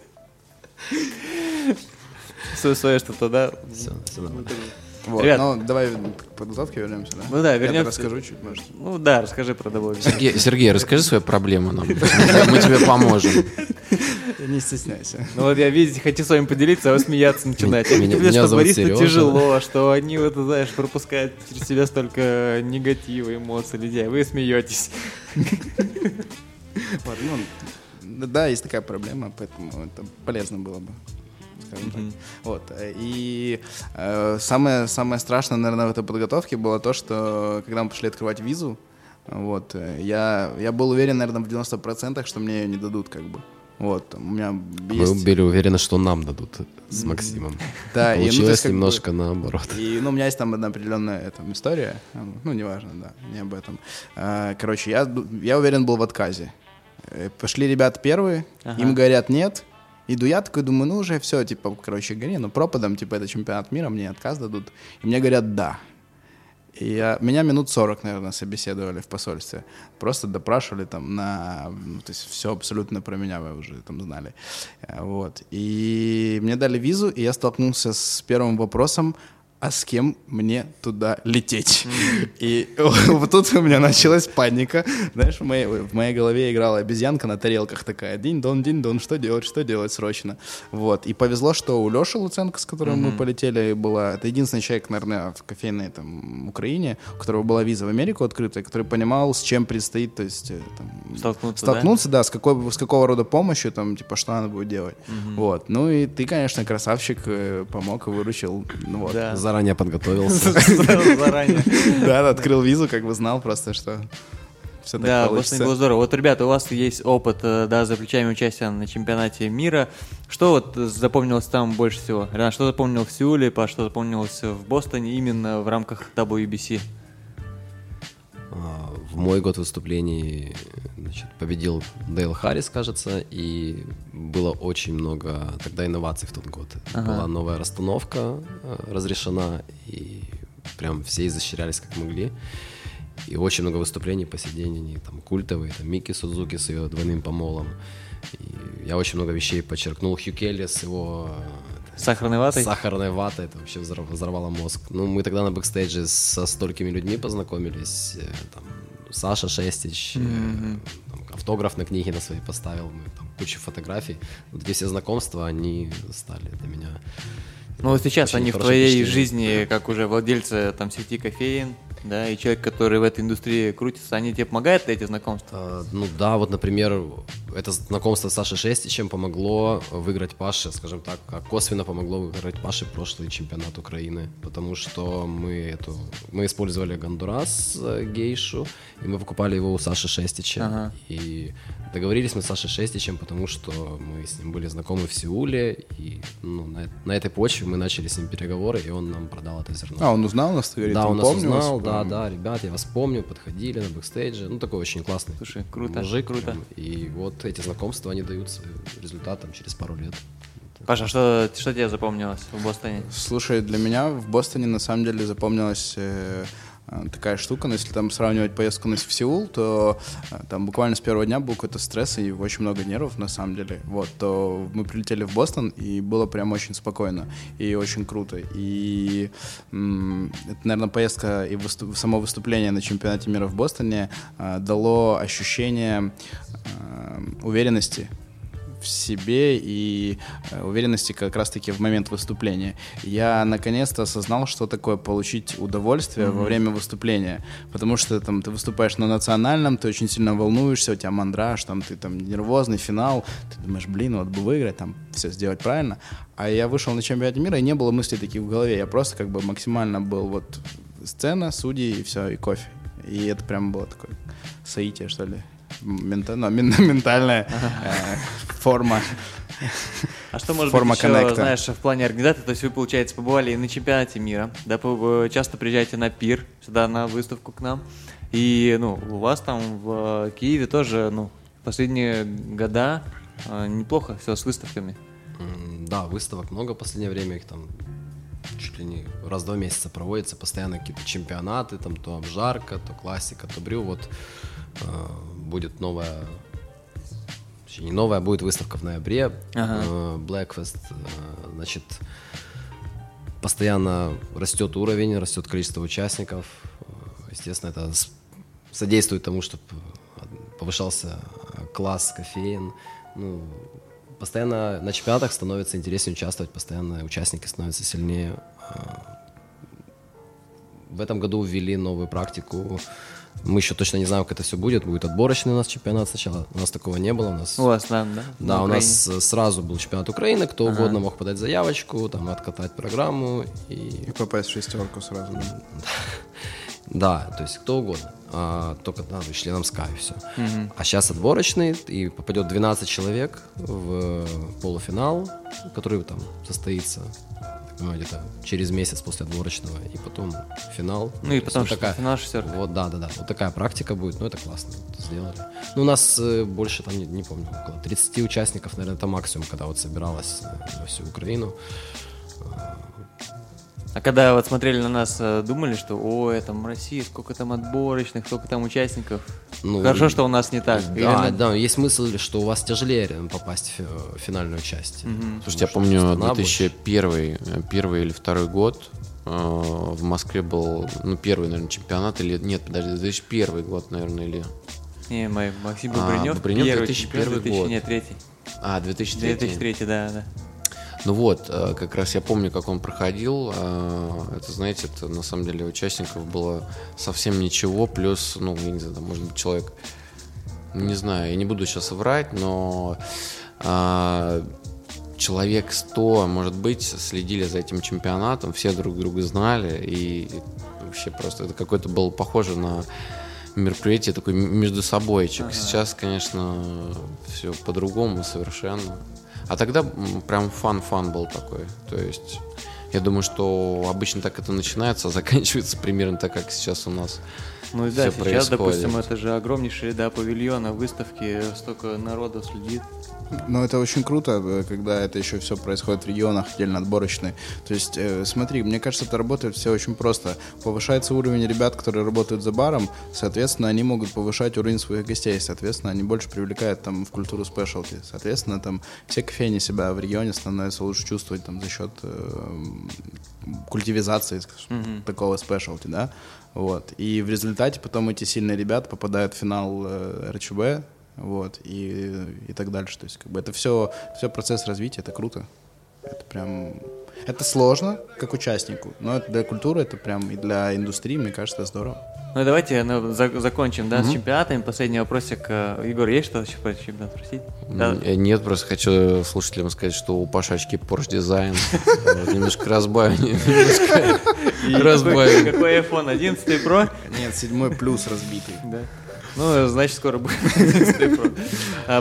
Свое что-то, да? Все, все нормально. Вот, ребят, ну давай к подготовке вернемся, да? Ну да, вернемся. Я расскажу чуть, может. Ну да, расскажи про дабл ю би си. Сергей, Сергей, расскажи свою проблему нам. Мы тебе поможем. Не стесняйся. Ну вот я, видите, хочу с вами поделиться, а вы смеяться начинаете. Я люблю, что баристу тяжело, что они, вот, знаешь, пропускают через себя столько негатива, эмоций, людей. Вы смеетесь. Да, есть такая проблема, поэтому это полезно было бы. Mm-hmm. Вот. И э, самое, самое страшное, наверное, в этой подготовке было то, что когда мы пошли открывать визу, вот, я, я был уверен, наверное, в девяносто процентов, что мне ее не дадут, как бы. Вот, у меня есть... Мы были уверены, что нам дадут с Максимом. Да, и получилось и, ну, немножко бы, наоборот. И, ну, у меня есть там одна определенная там, история, ну, неважно, да, не об этом. Короче, я, я уверен был в отказе. Пошли ребята первые, ага. Им говорят «нет». Иду я такой, думаю, ну уже все, типа, короче, гони, ну пропадом, типа, это чемпионат мира, мне отказ дадут. И мне говорят «да». И я, меня минут сорок, наверное, собеседовали в посольстве. Просто допрашивали там на... Ну, то есть все абсолютно про меня вы уже там знали. Вот. И мне дали визу, и я столкнулся с первым вопросом: а с кем мне туда лететь? Mm-hmm. И вот тут у меня началась паника. Знаешь, в моей, в моей голове играла обезьянка на тарелках такая. Динь-дон, динь-дон, что делать, что делать срочно. Вот. И повезло, что у Леши Луценко, с которым mm-hmm. мы полетели, была... Это единственный человек, наверное, в кофейной там, Украине, у которого была виза в Америку открытая, который понимал, с чем предстоит, то есть... Там, столкнуться, столкнуться, да? да с, какой, с какого рода помощью, там, типа, что надо будет делать. Mm-hmm. Вот. Ну и ты, конечно, красавчик, помог и выручил. Ну, вот. Да. Заранее подготовился. Заранее. Да, открыл визу, как бы знал просто, что все так да, получится. Да, было здорово. Вот, ребята, у вас есть опыт, да, за плечами участия на чемпионате мира. Что вот запомнилось там больше всего? Ренат, что запомнил в Сеуле, Паш, что запомнилось в Бостоне именно в рамках дабл ю би си? В мой год выступлений, значит, победил Дейл Харрис, кажется, и было очень много тогда инноваций в тот год. Ага. Была новая расстановка разрешена, и прям все изощрялись как могли. И очень много выступлений, посидений, там, культовые, там, Микки Судзуки с ее двойным помолом. И я очень много вещей подчеркнул. Хью Келли с его... Сахарной ватой? Сахарной ватой, это вообще взорвало мозг. Ну, мы тогда на бэкстейдже со столькими людьми познакомились. Там, Саша Шестич, mm-hmm. там, автограф на книге на своей поставил, мы, там, куча фотографий. Вот эти все знакомства, они стали для меня... Ну, вот сейчас они в твоей впечатление. Жизни, как уже владельцы там, сети кофеин, да, и человек, который в этой индустрии крутится, они тебе помогают, эти знакомства? А, ну да, вот, например, это знакомство с Сашей Шестичем помогло выиграть Паше, скажем так, косвенно помогло выиграть Паше прошлый чемпионат Украины, потому что мы, эту, мы использовали Гондурас, гейшу, и мы покупали его у Саши Шестича. Ага. И договорились мы с Сашей Шестичем, потому что мы с ним были знакомы в Сеуле, и ну, на, на этой почве мы начали с ним переговоры, и он нам продал это зерно. А, он узнал нас? Говорит, да, он нас узнал, да, да, ребят, я вас помню, подходили на бэкстейдже, ну, такой очень классный. Слушай, круто, мужик, круто. Прям. И вот эти знакомства, они дают свой результат там, через пару лет. Паша, что, что тебе запомнилось в Бостоне? Слушай, для меня в Бостоне, на самом деле, запомнилось... Э- такая штука, но если там сравнивать поездку в Сеул, то там буквально с первого дня был какой-то стресс и очень много нервов, на самом деле, вот, то мы прилетели в Бостон, и было прям очень спокойно и очень круто, и м- это, наверное, поездка и выступ- само выступление на чемпионате мира в Бостоне э, дало ощущение э, уверенности в в себе и уверенности как раз-таки в момент выступления. Я наконец-то осознал, что такое получить удовольствие mm-hmm. во время выступления, потому что там ты выступаешь на национальном, ты очень сильно волнуешься, у тебя мандраж, там, ты там нервозный, финал, ты думаешь, блин, вот бы выиграть, там все сделать правильно. А я вышел на чемпионат мира, и не было мыслей таких в голове, я просто как бы максимально был вот сцена, судьи и все, и кофе. И это прям было такое соитие, что ли, Мента... ну, мен... ментальная ага. э, форма. А что может форма быть еще, коннекта. Знаешь, в плане организации, то есть вы, получается, побывали и на чемпионате мира, да, вы часто приезжаете на пир, сюда на выставку к нам, и, ну, у вас там в Киеве тоже, ну, последние года неплохо все с выставками. Да, выставок много в последнее время, их там чуть ли не раз в два месяца проводятся, постоянно какие-то чемпионаты, там то обжарка, то классика, то брю, вот будет новая, вообще не новая, будет выставка в ноябре, ага. Blackfest, значит, постоянно растет уровень, растет количество участников, естественно, это содействует тому, чтобы повышался класс кофеин, ну, постоянно на чемпионатах становится интереснее участвовать, постоянно участники становятся сильнее. В этом году ввели новую практику. Мы еще точно не знаем, как это все будет. Будет отборочный у нас чемпионат сначала. У нас такого не было. У нас... У вас, да? Да, да, у нас сразу был чемпионат Украины. Кто ага. угодно мог подать заявочку, там, откатать программу. И, и попасть в шестерку сразу. Да, то есть кто угодно. А, только надо членам СКА и все. Угу. А сейчас отборочный, и попадет двенадцать человек в полуфинал, который там состоится... Ну, где-то через месяц после отборочного, и потом финал. Ну, ну и потом вот такая, финал шестерка. Вот, да, да, да. Вот такая практика будет, ну, это классно, вот, сделали. Ну, у нас э, больше, там, не, не помню, около тридцати участников, наверное, это максимум, когда вот собиралась э, на всю Украину. А когда вот смотрели на нас, думали, что, ой, там Россия, сколько там отборочных, сколько там участников. Ну, хорошо, что у нас не так. Да, Или... да, есть мысль, что у вас тяжелее попасть в финальную часть. Mm-hmm. Слушайте, я помню две тысячи первый, первый или второй год э, в Москве был, ну, первый, наверное, чемпионат, или нет, подожди, две тысячи первый год, наверное, или... Не, мой Максим Бобринев, а, первый, две тысячи первый год. Нет, третий. А, две тысячи третий. две тысячи третий, да, да. Ну вот, как раз я помню, как он проходил. Это, знаете, это, на самом деле участников было совсем ничего. Плюс, ну, я не знаю, там, может быть, человек... Не знаю, я не буду сейчас врать, но а, человек сто, может быть, следили за этим чемпионатом. Все друг друга знали. И вообще просто это какое-то было похоже на мероприятие такой между собойчик. Ага. Сейчас, конечно, все по-другому совершенно. А тогда прям фан-фан был такой. То есть я думаю, что обычно так это начинается, а заканчивается примерно так, как сейчас у нас. Ну и да, все сейчас, происходит. Допустим, это же огромнейшие, да, павильоны, выставки, столько народу следит. Ну, это очень круто, когда это еще все происходит в регионах, отдельно отборочные. То есть, э, смотри, мне кажется, это работает все очень просто. Повышается уровень ребят, которые работают за баром, соответственно, они могут повышать уровень своих гостей, соответственно, они больше привлекают там в культуру спешлти. Соответственно, там все кофейни себя в регионе становятся лучше чувствовать там за счет э, культивизации mm-hmm. такого спешлти, да. Вот. И в результате потом эти сильные ребята попадают в финал э, эр че бэ. Вот, и, и так дальше. То есть, как бы это все, все процесс развития, это круто. Это прям. Это сложно, как участнику, но это для культуры, это прям и для индустрии, мне кажется, это здорово. Ну и давайте ну, за- закончим, да, mm-hmm. с чемпионатами. Последний вопросик. Егор, есть что-то еще про чемпионат спросить? Да? Нет, просто хочу слушателям сказать, что у Паши очки Porsche Design. Немножко разбавим. Какой iPhone? одиннадцать Pro? Нет, седьмой плюс разбитый. Ну, значит, скоро будет.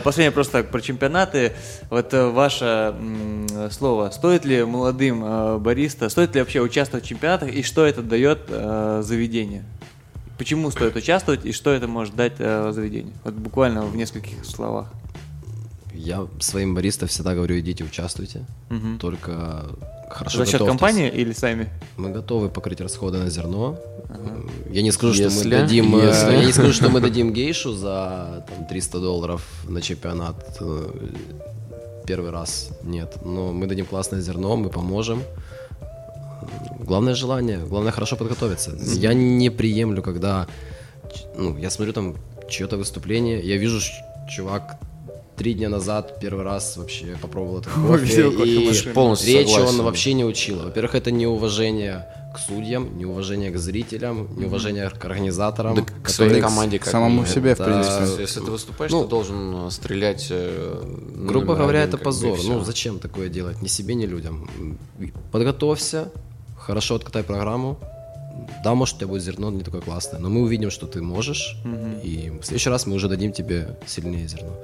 Последнее просто так, про чемпионаты. Вот ваше м- слово. Стоит ли молодым э, бариста, стоит ли вообще участвовать в чемпионатах, и что это дает э, заведению? Почему стоит участвовать, и что это может дать э, заведению? Вот буквально в нескольких словах. Я своим баристам всегда говорю, идите, участвуйте. Угу. Только хорошо готовьтесь. За счет компании или сами? Мы готовы покрыть расходы на зерно. Ага. Я не скажу, если, что мы дадим, если. Я не скажу, что мы дадим гейшу за там, триста долларов на чемпионат. Первый раз нет. Но мы дадим классное зерно, мы поможем. Главное желание, главное хорошо подготовиться. Я не приемлю, когда ну, я смотрю там чье-то выступление, я вижу, чувак три дня назад первый раз вообще попробовал это кофе, и полностью речи согласен. Он вообще не учил. Во-первых, это неуважение к судьям, неуважение к зрителям, неуважение к организаторам. Да, к своей команде. Как самому нет. себе, в принципе. Это, если ты выступаешь, ну, ты должен стрелять. Грубо говоря, один, это позор. Ну, зачем такое делать? Ни себе, ни людям. Подготовься, хорошо откатай программу. Да, может, у тебя будет зерно не такое классное, но мы увидим, что ты можешь, mm-hmm. и в следующий раз мы уже дадим тебе сильнее зерно.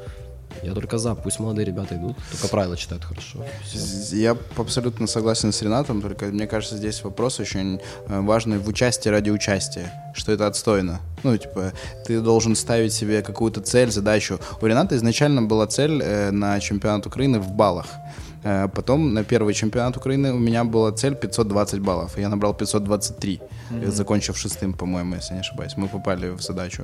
Я только за, пусть молодые ребята идут, только правила читают хорошо. Все. Я абсолютно согласен с Ренатом, только мне кажется, здесь вопрос очень важный в участии ради участия, что это отстойно. Ну, типа, ты должен ставить себе какую-то цель, задачу. У Рената изначально была цель э, на чемпионат Украины в баллах. Потом на первый чемпионат Украины у меня была цель пятьсот двадцать баллов. Я набрал пятьсот двадцать три, mm-hmm. закончив шестым, по-моему, если не ошибаюсь. Мы попали в задачу.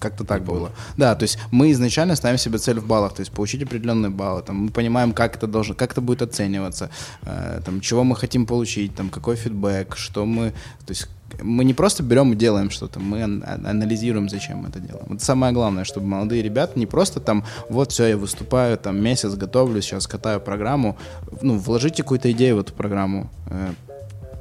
Как-то так было. Да, то есть мы изначально ставим себе цель в баллах, то есть получить определенные баллы. Там, мы понимаем, как это должно, как это будет оцениваться, э, там, чего мы хотим получить, там, какой фидбэк, что мы... То есть мы не просто берем и делаем что-то, мы анализируем, зачем мы это делаем. Вот самое главное, чтобы молодые ребята не просто там, вот все, я выступаю, там, месяц готовлюсь, сейчас катаю программу. Ну, вложите какую-то идею в эту программу, э,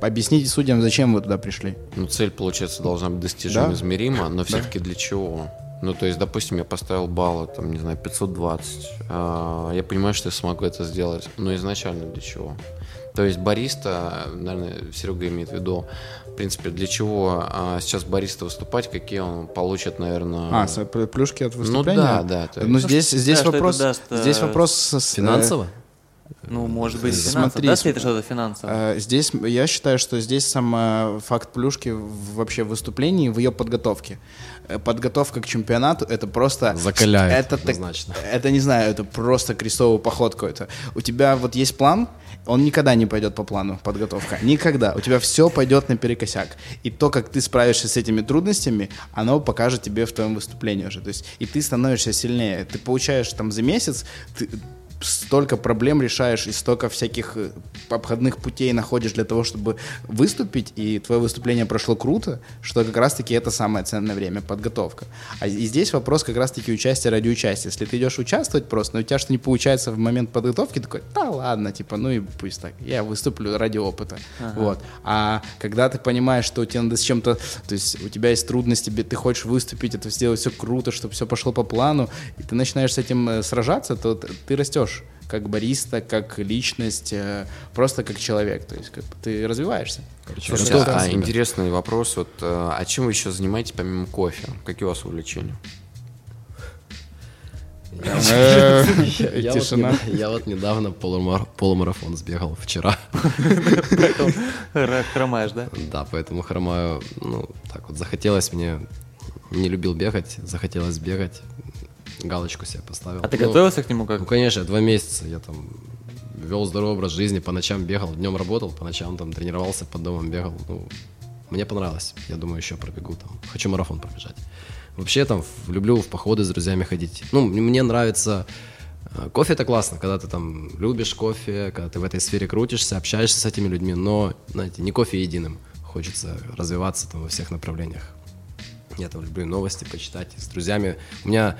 объясните судьям, зачем вы туда пришли. Ну, цель, получается, должна быть достижима, да? измерима, но все-таки да. для чего? Ну, то есть, допустим, я поставил баллы, там, не знаю, пятьсот двадцать. А, я понимаю, что я смогу это сделать, но изначально для чего? То есть бариста, наверное, Серега имеет в виду, в принципе, для чего а, сейчас бариста выступать, какие он получит, наверное... А, плюшки от выступления? Ну, да, да. То есть... Ну, здесь, здесь, да, вопрос, даст, здесь вопрос... Финансово? Ну, может быть, смотри, даст ли это что-то финансовое? Здесь, я считаю, что здесь сам факт плюшки вообще в выступлении, в ее подготовке. Подготовка к чемпионату — это просто... Закаляет, это, однозначно. Так, это, не знаю, это просто крестовую походку. Это. У тебя вот есть план, он никогда не пойдет по плану, подготовка. Никогда. У тебя все пойдет наперекосяк. И то, как ты справишься с этими трудностями, оно покажет тебе в твоем выступлении уже. То есть, и ты становишься сильнее. Ты получаешь там за месяц... Ты, столько проблем решаешь и столько всяких обходных путей находишь для того, чтобы выступить, и твое выступление прошло круто, что как раз-таки это самое ценное время, подготовка. А и здесь вопрос как раз-таки участия ради участия. Если ты идешь участвовать просто, но у тебя что-то не получается в момент подготовки, такой, да ладно, типа, ну и пусть так, я выступлю ради опыта. Ага. Вот. А когда ты понимаешь, что тебе надо с чем-то, то есть у тебя есть трудности, ты хочешь выступить, это сделать все круто, чтобы все пошло по плану, и ты начинаешь с этим сражаться, то ты растешь. Как бариста, как личность, просто как человек. То есть как ты развиваешься. Короче, Слушай, а, интересный вопрос. Вот, а чем вы еще занимаетесь помимо кофе? Какие у вас увлечения? Я вот недавно полумарафон сбегал вчера. Хромаешь, да? Да, поэтому хромаю. Ну, так вот, захотелось мне... Не любил бегать, захотелось бегать. Галочку себе поставил. А ты ну, готовился к нему как? Ну, конечно, два месяца я там вел здоровый образ жизни, по ночам бегал, днем работал, по ночам там тренировался, под домом бегал. Ну, мне понравилось. Я думаю, еще пробегу там. Хочу марафон пробежать. Вообще там люблю в походы с друзьями ходить. Ну, мне нравится... Кофе — это классно, когда ты там любишь кофе, когда ты в этой сфере крутишься, общаешься с этими людьми, но, знаете, не кофе единым. Хочется развиваться там во всех направлениях. Я там люблю новости почитать с друзьями. У меня...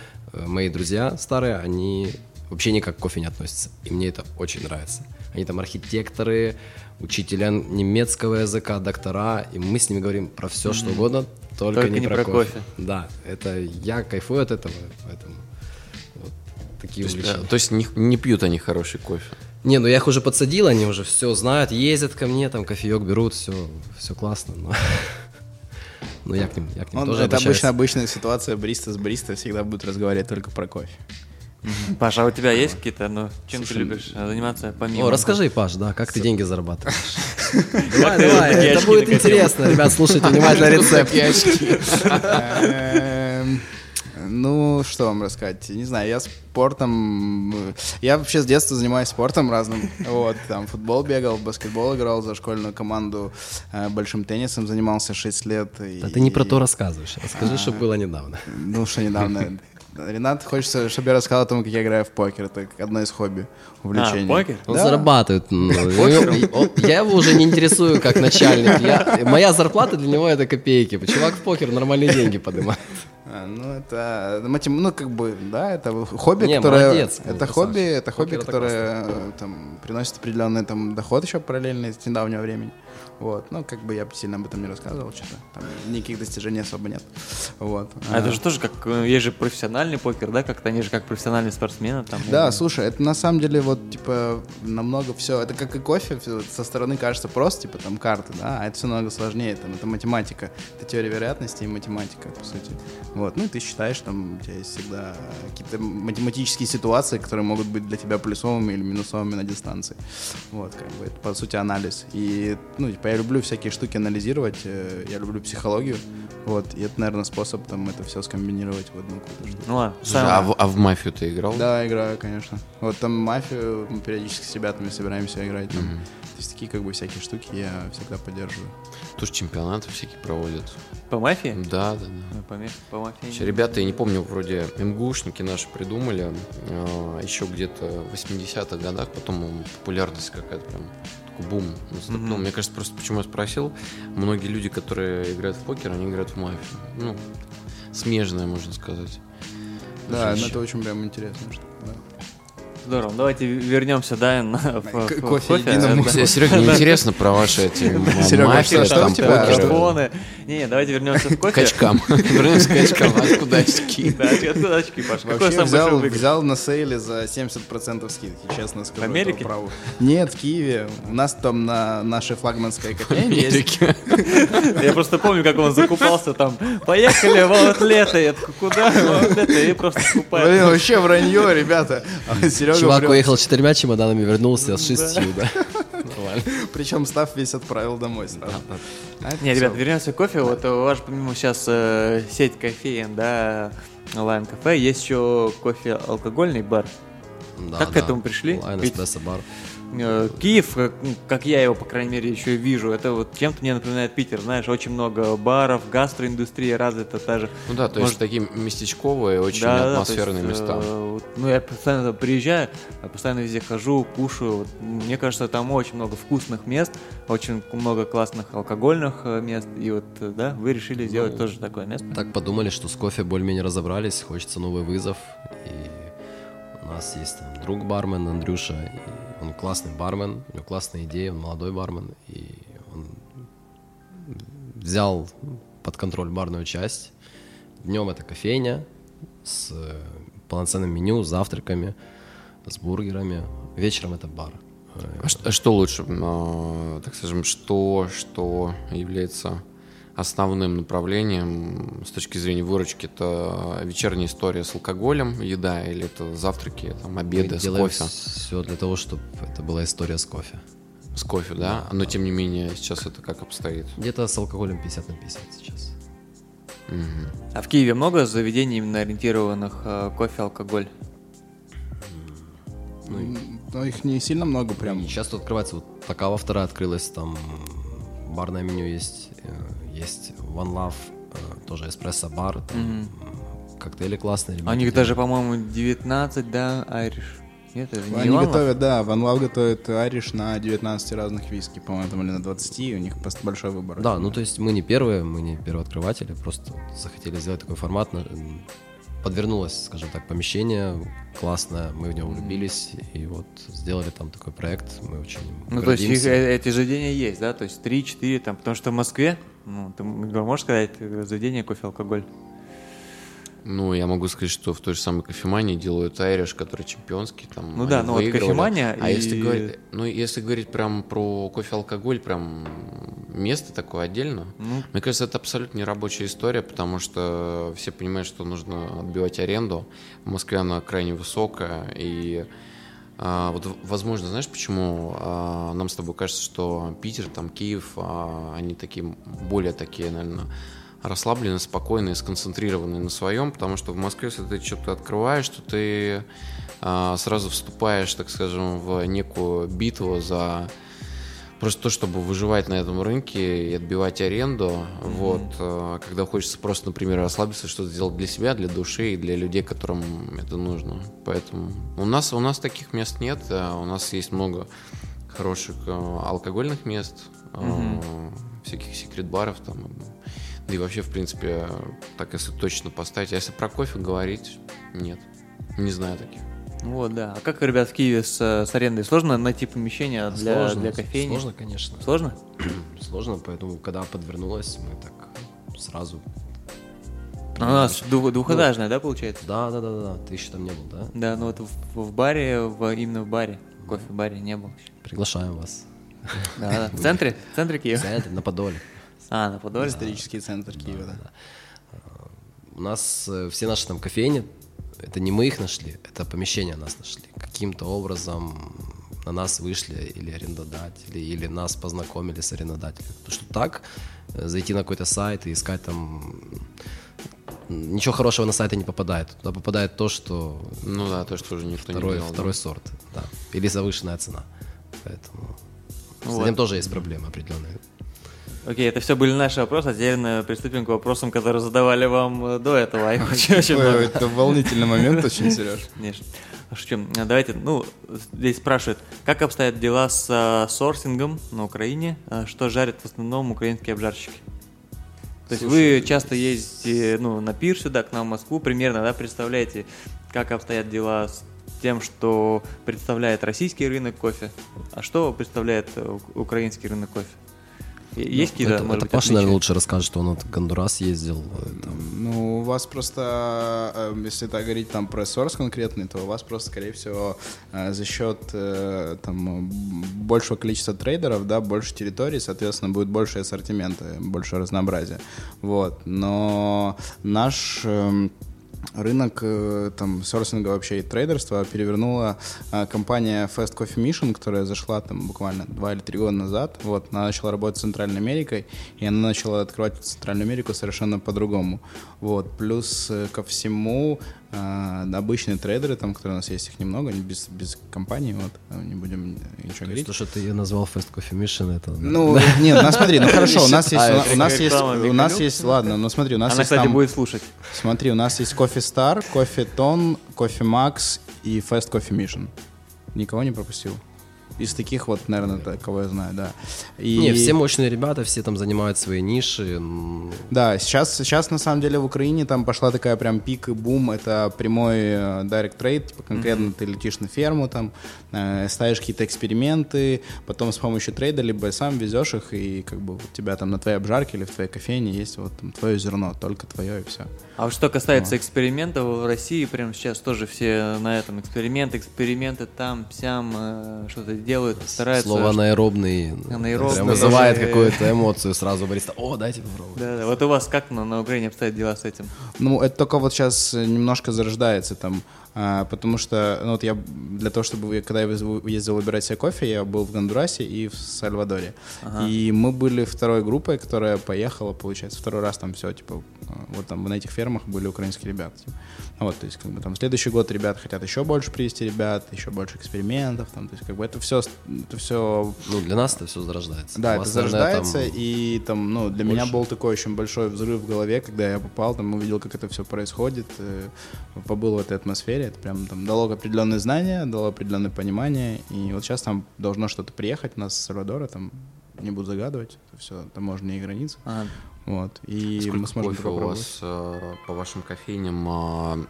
Мои друзья старые, они вообще никак к кофе не относятся. И мне это очень нравится. Они там архитекторы, учителя немецкого языка, доктора. И мы с ними говорим про все, mm-hmm. что угодно, только, только не, не про, про кофе. кофе. Да, это я кайфую от этого. Поэтому вот такие то увлечения. Есть, да, то есть не, не пьют они хороший кофе? Не, ну я их уже подсадил, они уже все знают, ездят ко мне, там кофеек берут, все, все классно. Но... Ну, я к ним, я к ним Он, тоже это обычно обычная ситуация, бариста с бариста всегда будут разговаривать только про кофе. Паша, а у тебя есть какие-то, ну, чем Слушай, ты любишь заниматься помимо? О, расскажи, Паш, да, как ты деньги зарабатываешь? Давай, давай, это будет интересно, ребят, слушайте внимательно рецепт. Ну, что вам рассказать? Не знаю, я спортом... Я вообще с детства занимаюсь спортом разным. Вот, там, футбол бегал, баскетбол играл за школьную команду, большим теннисом занимался шесть лет. Да и... ты не про то рассказываешь. Расскажи, а... что было недавно. Ну, что недавно... Ренат, хочется, чтобы я рассказал о том, как я играю в покер. Это одно из хобби, увлечение. А, покер? Он да. зарабатывает. Я его уже не интересую как начальник. Моя зарплата для него — это копейки. Чувак в покер нормальные деньги поднимает. Ну, это, ну, как бы, да, это хобби, не, которое, молодец, это конечно. хобби, это хобби, Покер, которое это там, приносит определенный там, доход еще параллельно с недавнего времени, вот, ну, как бы я сильно об этом не рассказывал, что-то, там никаких достижений особо нет, вот. А, а это же тоже как, есть же профессиональный покер, да, как-то они же как профессиональные спортсмены там. Да, и... слушай, это на самом деле вот, типа, намного все, это как и кофе, со стороны кажется просто, типа, там, карты, да, а это все намного сложнее, там, это математика, это теория вероятности и математика, по сути. Вот, ну и ты считаешь, там, у тебя есть всегда какие-то математические ситуации, которые могут быть для тебя плюсовыми или минусовыми на дистанции. Вот, как бы, это, по сути, анализ. И, ну, типа, я люблю всякие штуки анализировать, я люблю психологию, вот, и это, наверное, способ, там, это все скомбинировать в одну какую-то штуку. Ну, а, а, в, а в мафию ты играл? Да, играю, конечно. Вот, там, мафию мы периодически с ребятами собираемся играть, там, угу. То есть, такие, как бы, всякие штуки я всегда поддерживаю. Тоже чемпионаты всякие проводят. По мафии? Да, да, да. По, по мафии. Ребята, я не помню, вроде МГУшники наши придумали э, еще где-то в восьмидесятых годах, потом популярность какая-то прям, такой бум. Mm-hmm. Мне кажется, просто почему я спросил, многие люди, которые играют в покер, они играют в мафию. Ну, смежная, можно сказать. Да, это очень прям интересно, что... Да. Здорово, давайте вернемся, да, на кофе. кофе. Да. Серега, не интересно про ваши эти мафии, там, покеры. Не, давайте вернемся к кофе. Качкам. Вернемся к качкам, откуда очки? Да, откуда очки, Паш? Вообще взял на сейле за семьдесят процентов скидки, честно скажу. В Америке? Нет, в Киеве. У нас там на нашей флагманской кофейне есть. Я просто помню, как он закупался там. Поехали, вот лето. Я такой, куда? Вот лето, и просто скупаю. Блин, вообще вранье, ребята. Чувак прям... уехал с четырьмя чемоданами, вернулся с шестью, да. Причем став весь отправил домой сразу. Не, ребят, вернемся к кофе. Вот у вас, помимо сейчас сеть кофеен, да, онлайн-кафе, есть еще кофе-алкогольный бар. Как к этому пришли? Онлайн-эспрессо-бар. Киев, как я его, по крайней мере, еще вижу, это вот чем-то мне напоминает Питер, знаешь, очень много баров, гастроиндустрия развита та же. Ну да, то Может... есть такие местечковые, очень да, атмосферные да, есть, места. Э, ну я постоянно приезжаю, постоянно везде хожу, кушаю, вот, мне кажется, там очень много вкусных мест, очень много классных алкогольных мест, и вот, да, вы решили сделать ну, тоже такое место. Так подумали, что с кофе более-менее разобрались, хочется новый вызов, и у нас есть там друг-бармен Андрюша, и он классный бармен, у него классная идея, он молодой бармен, и он взял под контроль барную часть. Днем это кофейня с полноценным меню, с завтраками, с бургерами. Вечером это бар. А что, что лучше, так скажем, что, что является основным направлением с точки зрения выручки? Это вечерняя история с алкоголем, еда, или это завтраки, там, обеды, мы с кофе? Все для того, чтобы это была история с кофе. С кофе, да? да Но да. Тем не менее, сейчас это как обстоит? Где-то с алкоголем пятьдесят на пятьдесят сейчас. Угу. А в Киеве много заведений, именно ориентированных э, кофе-алкоголь? Ну, и... Но их не сильно много прям. И сейчас тут открывается, вот такава вторая открылась, там барное меню есть... Есть One Love, тоже эспрессо-бар, mm-hmm. коктейли классные. Ребята. У них даже, по-моему, девятнадцать, да, Irish? Нет, это не Они One готовят, Love? Да, One Love готовит Irish на девятнадцати разных виски, по-моему, там или на двадцати, у них просто большой выбор. Да, ну то есть мы не первые, мы не первооткрыватели, просто захотели сделать такой формат. Подвернулось, скажем так, помещение классное, мы в него влюбились, и вот сделали там такой проект, мы очень Ну, гордимся. То есть их, эти заведения есть, да, то есть три-четыре, там, потому что в Москве, ну, ты можешь сказать, заведение кофе-алкоголь? Ну, я могу сказать, что в той же самой кофемании делают Айриш, который чемпионский, там, ну да, ну вот кофемания. А и... если говорить, ну, если говорить прям про кофе-алкоголь, прям место такое отдельно, ну. Мне кажется, это абсолютно не рабочая история, потому что все понимают, что нужно отбивать аренду. В Москве она крайне высокая, и а, вот, возможно, знаешь, почему а, нам с тобой кажется, что Питер, там, Киев, а, они такие, более такие, наверное, расслабленные, спокойные, сконцентрированные на своем, потому что в Москве, если ты что-то открываешь, то ты а, сразу вступаешь, так скажем, в некую битву за просто то, чтобы выживать на этом рынке и отбивать аренду. Mm-hmm. Вот, а, когда хочется просто, например, расслабиться, что-то сделать для себя, для души и для людей, которым это нужно. Поэтому у нас, у нас таких мест нет, а у нас есть много хороших а, алкогольных мест, mm-hmm. а, всяких секрет-баров там. Да и вообще, в принципе, так если точно поставить. А если про кофе говорить, нет. Не знаю таких. Вот, да. А как, ребят, в Киеве с, с арендой? Сложно найти помещение для, сложно, для кофейни? Сложно, конечно. Сложно? Сложно, поэтому, когда подвернулась, мы так сразу... А у нас двух, двухэтажная, ну, да, получается? Да, да, да, да. Ты еще там не был, да? Да, ну вот в, в баре, в, именно в баре, в кофе-баре не был. Приглашаем вас. Да, да. В центре? В центре Киева? В центре, на Подоле. А, на Подоле? Да. Исторический центр Киева, да, да. Да. У нас все наши там кофейни, это не мы их нашли, это помещение нас нашли. Каким-то образом на нас вышли или арендодатели, или нас познакомили с арендодателем. Потому что так, зайти на какой-то сайт и искать там... Ничего хорошего на сайты не попадает. Туда попадает то, что... Ну да, то, что уже никто второй, не делал. Второй да? сорт, да. Или завышенная цена. Поэтому... Вот. С этим тоже есть проблемы определенные. Окей, okay, это все были наши вопросы. А теперь приступим к вопросам, которые задавали вам до этого. Это волнительный момент очень, Сереж. Конечно. Шучу. Давайте, ну, здесь спрашивают, как обстоят дела с сорсингом на Украине? Что жарят в основном украинские обжарщики? То есть Слушай, вы часто ездите ну, на пир сюда, к нам в Москву, примерно, да, представляете, как обстоят дела с тем, что представляет российский рынок кофе, а что представляет украинский рынок кофе? Есть ну, какие-то, это, может это быть, Паша, наверное, лучше расскажет, что он в Гондурас ездил. Там. Ну, у вас просто, если так говорить там про сорс конкретный, то у вас просто, скорее всего, за счет там, большего количества трейдеров, да, больше территорий, соответственно, будет больше ассортимента, больше разнообразия. Вот. Но наш... Рынок там, сорсинга вообще и трейдерства перевернула а, компания Fast Coffee Mission, которая зашла там, буквально два или три года назад. Вот, она начала работать с Центральной Америкой, и она начала открывать Центральную Америку совершенно по-другому. Вот, плюс ко всему а, обычные трейдеры, там, которые у нас есть, их немного, без, без компании, вот, не будем ничего то говорить. То, что ты ее назвал Fast Coffee Mission, это... Ну, нет, ну смотри, ну хорошо, у нас есть... У нас есть, ладно, ну смотри, у нас есть там... Она, кстати, будет слушать. Смотри, у нас есть кофе Coffee Star, Coffee Tone, Coffee Max и Fast Coffee Mission. Никого не пропустил. Из таких вот, наверное, да. кого я знаю, да. И... Не, все мощные ребята, все там занимают свои ниши. Да, сейчас, сейчас на самом деле в Украине там пошла такая прям пик и бум, это прямой direct trade, типа конкретно mm-hmm. ты летишь на ферму, там, э, ставишь какие-то эксперименты, потом с помощью трейда либо сам везешь их, и как бы у тебя там на твоей обжарке или в твоей кофейне есть вот там, твое зерно, только твое и все. А вот что касается вот. экспериментов, в России прям сейчас тоже все на этом эксперимент, эксперименты там, сям, э, что-то делают, стараются. Слово анаэробный, анаэробный. Прям вызывает какую-то эмоцию сразу бариста. О, дайте попробовать. Да, да. Вот у вас как на, на Украине обстоят дела с этим? Ну, это только вот сейчас немножко зарождается там, а, потому что, ну, вот я для того, чтобы, когда я ездил выбирать себе кофе, я был в Гондурасе и в Сальвадоре. Ага. И мы были второй группой, которая поехала, получается, второй раз там все, типа, вот там на этих фермах были украинские ребята. Типа. Вот, то есть, как бы там следующий год ребят хотят еще больше привести ребят, еще больше экспериментов, там, то есть, как бы это все Это все... Ну, для нас это все зарождается. Да, это зарождается, там... и там, ну, для Больше. меня был такой очень большой взрыв в голове, когда я попал, там, увидел, как это все происходит, побыл в этой атмосфере, это прям там дало определенные знания, дало определенное понимание, и вот сейчас там должно что-то приехать, у нас с Сальвадора, там, не буду загадывать, это все таможенные границы, ага. вот, и сколько мы сможем кофе у вас, по вашим кофейням,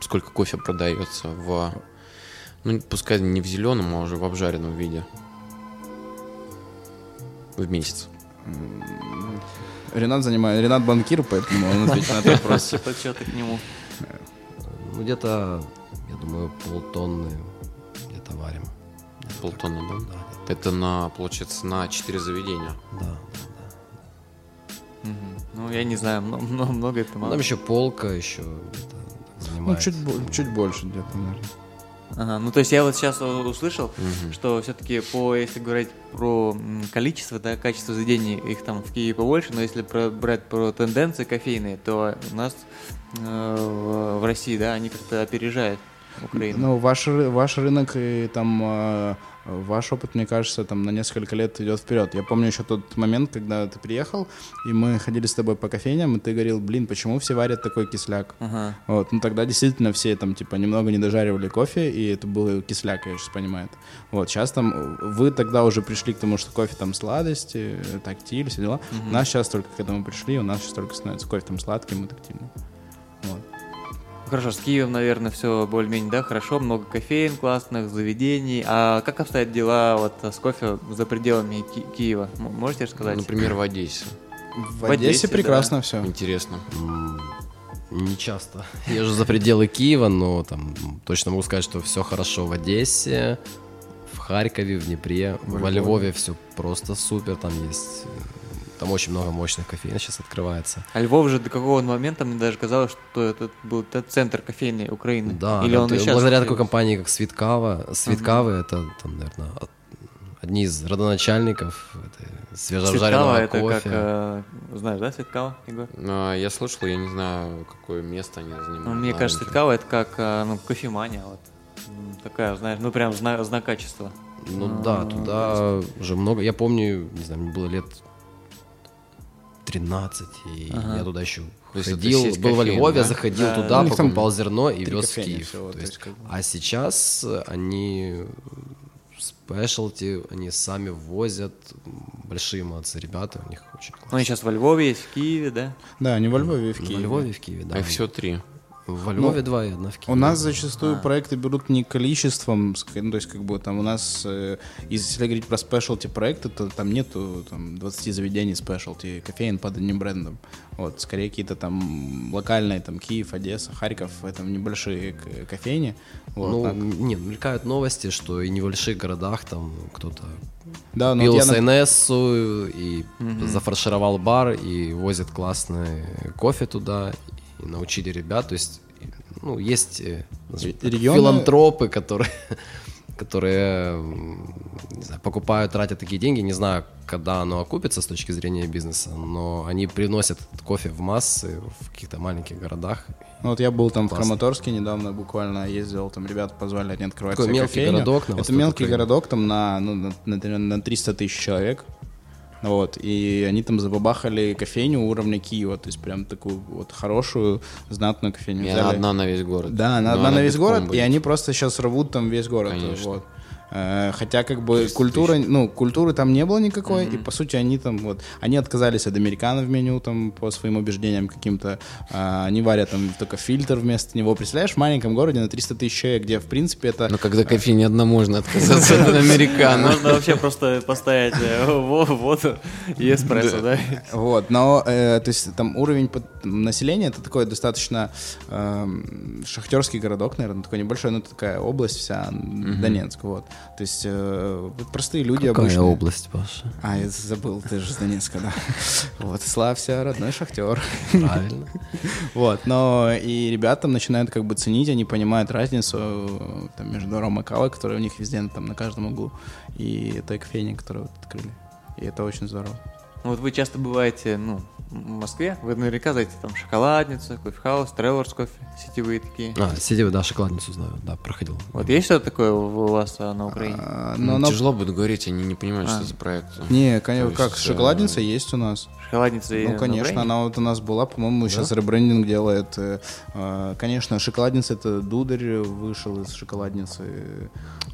сколько кофе продается в... Ну, пускай не в зеленом, а уже в обжаренном виде. В месяц. Ренат занимает... Ренат банкир, поэтому он ответит на этот вопрос. Подсчеты к нему. Ну, где-то, я думаю, полтонны где-то варим. Полтонны, да? Да. Это, на, получается, на четыре заведения. Да. Ну, я не знаю, много это мало. Там еще полка еще где-то занимается. Ну, чуть больше где-то, наверное. Ага, ну то есть я вот сейчас услышал, угу. что все-таки по, если говорить про количество, да, качество заведений, их там в Киеве побольше, но если про, брать про тенденции кофейные, то у нас э, в России, да, они как-то опережают. Украины? Ну, ваш, ваш рынок и там ваш опыт, мне кажется, там на несколько лет идет вперед. Я помню еще тот момент, когда ты приехал, и мы ходили с тобой по кофейням, и ты говорил, блин, почему все варят такой кисляк? Ага. Вот. Ну, тогда действительно все там, типа, немного не дожаривали кофе, и это был кисляк, я сейчас понимаю. Вот, сейчас там, вы тогда уже пришли к тому, что кофе там сладости, тактиль, все дела. Угу. У нас сейчас только к этому пришли, у нас сейчас только становится кофе там сладким и тактильным. Вот. Хорошо, с Киевом, наверное, все более-менее, да, хорошо, много кофеен классных, заведений. А как обстоят дела вот с кофе за пределами Ки- Киева? М- можете рассказать? Ну, например, в Одессе. В, в Одессе, Одессе прекрасно, да. Все. Интересно. Не часто. Я же за пределы Киева, но там точно могу сказать, что все хорошо в Одессе, в Харькове, в Днепре, во, во Львове. Львове все просто супер, там есть... Там очень много мощных кофеин сейчас открывается. А Львов же до какого момента, мне даже казалось, что это был центр кофейной Украины. Да, или он это, сейчас благодаря такой компании, как Светкава. Светкавы, uh-huh. это, там, наверное, одни из родоначальников свежеобжаренного кофе. Как, э, знаешь, да, Светкава, Егор? Ну, я слышал, я не знаю, какое место они занимают. Ну, мне кажется, Светкава — это как ну, кофемания. Вот. Такая, знаешь, ну прям знак, знак качества. Ну а, да, туда уже много. Я помню, не знаю, мне было лет... тринадцать, и ага. я туда еще ходил, был кофеин, во Львове, да? заходил да. туда, покупал там зерно и вез в Киев. Всего, то есть, как... А сейчас они спешлти, они сами возят, большие молодцы ребята, у них очень классно. Они сейчас во Львове есть, в Киеве, да? Да, они во Львове и в Киеве. Во Львове и в Киеве, да. Их все три. Во Львове ну, два и одна в Киеве. У нас зачастую а. проекты берут не количеством, ну, то есть как бы там у нас, э, если говорить про спешлти проекты, то там нету там, двадцати заведений спешлти, кофеин под одним брендом. Вот, скорее какие-то там локальные, там Киев, Одесса, Харьков, это небольшие кофейни. Вот, ну, так. Нет, мелькают новости, что и не в небольших городах там кто-то да, пил вот Сайнессу и угу. зафаршировал бар и возит классный кофе туда. И научили ребят, то есть, ну, есть регионы... филантропы, которые, которые не знаю, покупают, тратят такие деньги, не знаю, когда оно окупится с точки зрения бизнеса, но они приносят кофе в массы в каких-то маленьких городах. Ну, вот я был там классно. В Краматорске недавно, буквально ездил, там ребята позвали, они открывают свою кофейню. Такой мелкий городок. На Это мелкий Украины. Городок, там на, ну, на, на триста тысяч человек. Вот, и они там забабахали кофейню уровня Киева, то есть прям такую вот хорошую, знатную кофейню. И она одна на весь город. Да, она Но одна она на весь город, будет. И они просто сейчас рвут там весь город. Вот. Хотя как бы культура, ну, культуры там не было никакой, mm-hmm. и по сути они там вот, они отказались от американо в меню там по своим убеждениям каким-то, а, они варят там только фильтр вместо него. Представляешь, в маленьком городе на триста тысяч человек, где в принципе это... Ну когда кофейня одна, можно отказаться от американо. Можно вообще просто поставить воду и эспрессо, да? Вот, но то есть там уровень населения, это такой достаточно шахтерский городок, наверное, такой небольшой, но такая область вся, Донецк, вот. То есть э, простые люди обычно. Какая обычные. Область, Паша? А, я забыл, ты же с Донецка, да. Вот, славься, родной шахтер. Правильно. Вот, но и ребята начинают как бы ценить, они понимают разницу там, между Ром и Кавой, которая у них везде, там, на каждом углу, и той кофейни, которую вот открыли. И это очень здорово. Ну вот вы часто бываете, ну, в Москве, вы наверняка знаете там Шоколадницу, Кофехаус, Тревелерс Кофе, сетевые такие. А, сетевые, да, Шоколадницу знаю, да, проходил. Вот есть что-то такое у вас а, на Украине? А, но, ну, тяжело но... будет говорить, они не понимают, а. Что за проект. Не, конечно, как, Шоколадница э... есть у нас. Шоколадница есть. Ну, конечно, она вот у нас была, по-моему, да? Сейчас ребрендинг делает. Конечно, Шоколадница — это Дударь вышел из Шоколадницы.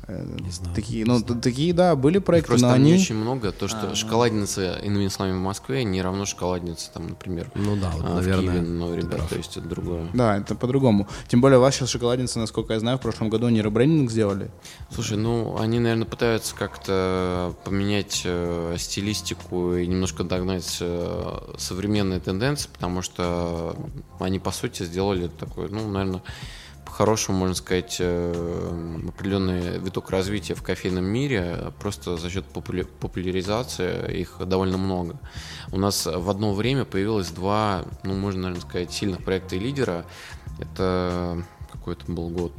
Не знаю. Такие, не ну, знаю. Такие, да, были проекты, просто но они... Просто там не очень много, то, что а, Шоколадница, иными словами, в Москве не равно Шоколадница. Там, например, ну да, вот, а, наверное, в Киеве, но, ребята, то есть это другое. Да, это по-другому. Тем более у вас сейчас Шоколадница, насколько я знаю, в прошлом году они ребрендинг сделали. Слушай, ну они, наверное, пытаются как-то поменять э, стилистику и немножко догнать э, современные тенденции, потому что они, по сути, сделали такой, ну, наверное, по-хорошему, можно сказать, э, определенный виток развития в кофейном мире, просто за счет популя- популяризации их довольно много. У нас в одно время появилось два, ну, можно, наверное, сказать, сильных проекта и лидера. Это какой-то был год...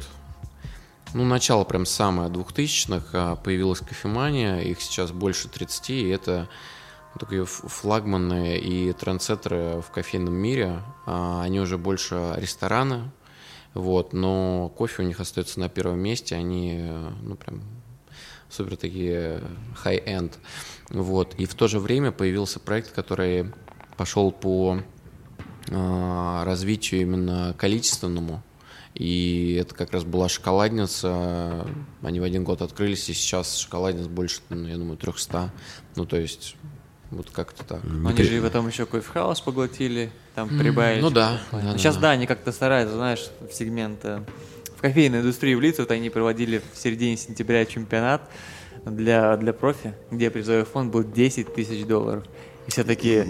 Ну, начало прям самое двухтысячных. Появилась Кофемания, их сейчас больше тридцати, и это... Такие флагманы и трендсеттеры в кофейном мире. Они уже больше рестораны. Вот, но кофе у них остается на первом месте, они, ну, прям супер такие high-end. Вот. И в то же время появился проект, который пошел по э, развитию именно количественному. И это как раз была шоколадница. Они в один год открылись, и сейчас шоколадниц больше, ну, я думаю, трехсот. Ну, то есть... Вот как-то так. Они При... же потом еще кофе-хаус поглотили, там прибавили. Ну да. да Сейчас, да, да, они как-то стараются, знаешь, в сегмент, в кофейной индустрии влиться. Вот они проводили в середине сентября чемпионат для, для профи, где призовой фонд был десять тысяч долларов. И все такие,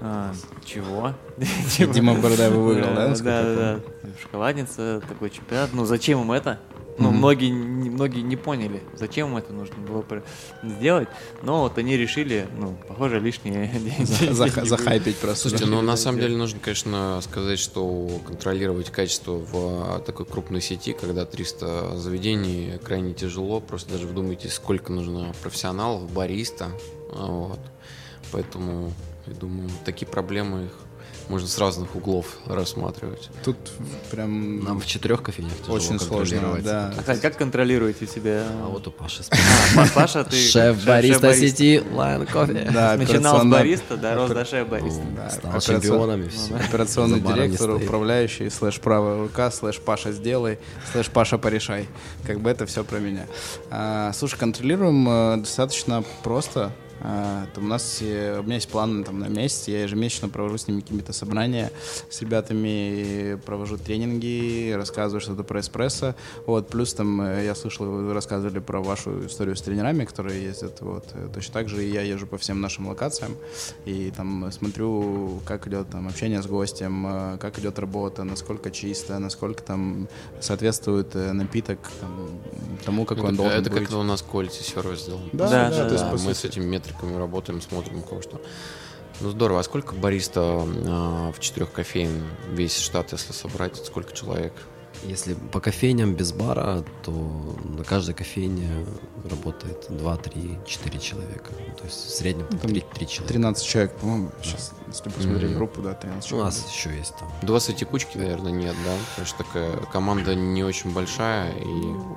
а, чего? Дима Бардаева выиграл, да? Да, да, да. Шоколадница, такой чемпионат. Ну зачем им это? Ну, mm-hmm. многие, многие не поняли, зачем им это нужно было сделать, но вот они решили, ну, похоже, лишние деньги. Захайпить просто. Слушайте, ну, на самом деле нужно, конечно, сказать, что контролировать качество в такой крупной сети, когда триста заведений, крайне тяжело. Просто даже вдумайтесь, сколько нужно профессионалов, бариста. Вот. Поэтому, я думаю, такие проблемы их можно с разных углов рассматривать. Тут прям... Нам в четырех кофейнях тяжело очень контролировать. Да. А как контролируете себя? А вот у Паши. А, Паша, ты... Шеф-бариста сети Lion Coffee. Начинал с бариста, да, рос до шеф-бариста. Стал чемпионами. Операционный директор, управляющий, слэш правая рука, слэш Паша сделай, слэш Паша порешай. Как бы это все про меня. Слушай, контролируем достаточно просто. Uh, там у нас, у меня есть планы там на месяц, я ежемесячно провожу с ними какие-то собрания с ребятами, провожу тренинги, рассказываю что-то про эспрессо, вот, плюс там я слышал, вы рассказывали про вашу историю с тренерами, которые ездят, вот, точно так же и я езжу по всем нашим локациям и там смотрю, как идет там общение с гостем, как идет работа, насколько чисто, насколько там соответствует напиток там, тому, как это, он должен это быть. Это как-то у нас quality сервис сделан. Да, да, да, да, да, да. Мы после... с этими метриками работаем, смотрим кое-что. Ну, здорово. А сколько бариста э, в четырех кофейн весь штат, если собрать, сколько человек? Если по кофейням без бара, то на каждой кофейне работает два-три-четыре человека. То есть в среднем три-три человека. тринадцать человек, по-моему, да. Сейчас, если посмотреть mm-hmm. группу, да, тринадцать человек. У нас еще есть там. двадцать текучки, наверное, нет, да? Потому что такая команда не очень большая. И...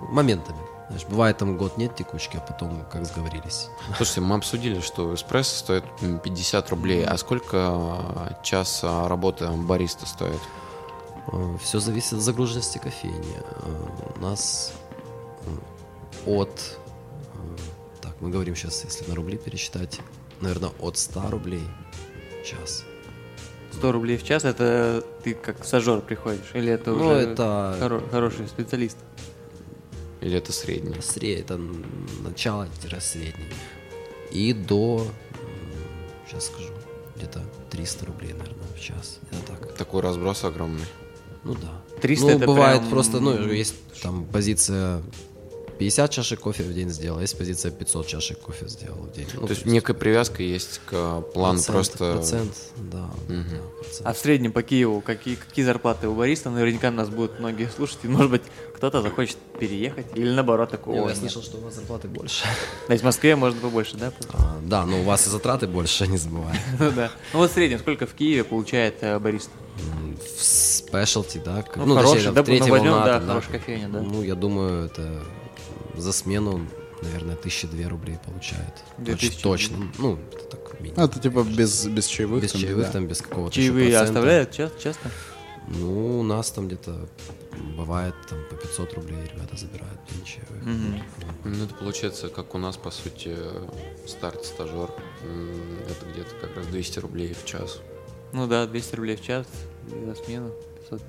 Моментами. Значит, бывает, там год нет текучки, а потом как сговорились. Слушайте, мы обсудили, что эспрессо стоит пятьдесят рублей. А сколько час работы бариста стоит? Все зависит от загруженности кофейни. У нас от... Так, мы говорим сейчас, если на рубли пересчитать, наверное, от сто рублей в час. сто рублей в час? Это ты как стажер приходишь? Или это ну, уже это... Хоро- хороший специалист? Или это средний? Средний, это начало-средний. И до, сейчас скажу, где-то триста рублей, наверное, в час. Это так. Такой разброс огромный. Ну да. триста ну, это бывает прям... просто, ну, есть там позиция пятьдесят чашек кофе в день сделал, есть позиция пятьсот чашек кофе сделал в день. Ну, то, то есть некая привязка есть к плану просто... Процент, да. Угу. да процент. А в среднем по Киеву какие, какие зарплаты у бариста? Наверняка нас будут многие слушать, и, может быть, кто-то захочет переехать или наоборот такого. Нет, я слышал, что у вас зарплаты больше. То есть в Москве можно побольше, да? А, да, но у вас и затраты больше, не забывай. Ну да. Ну вот в среднем сколько в Киеве получает э, бариста? В спешлти, да? Ну, ну хороший, да, ну, возьмем, да, да, хорошая кофейня, да. Ну, я думаю, это... За смену, наверное, тысячи две рублей получает. Точ, точно. Ну, это так минимум. А это типа без, без чаевых? Без там, чаевых, да. там, без какого-то чаевые еще процента. Чаевые оставляют часто? Ну, у нас там где-то бывает там, по пятьсот рублей ребята забирают для чаевых. Mm-hmm. Mm-hmm. Ну, это получается, как у нас, по сути, старт-стажер. Это где-то как раз двести рублей в час. Ну да, двести рублей в час за смену.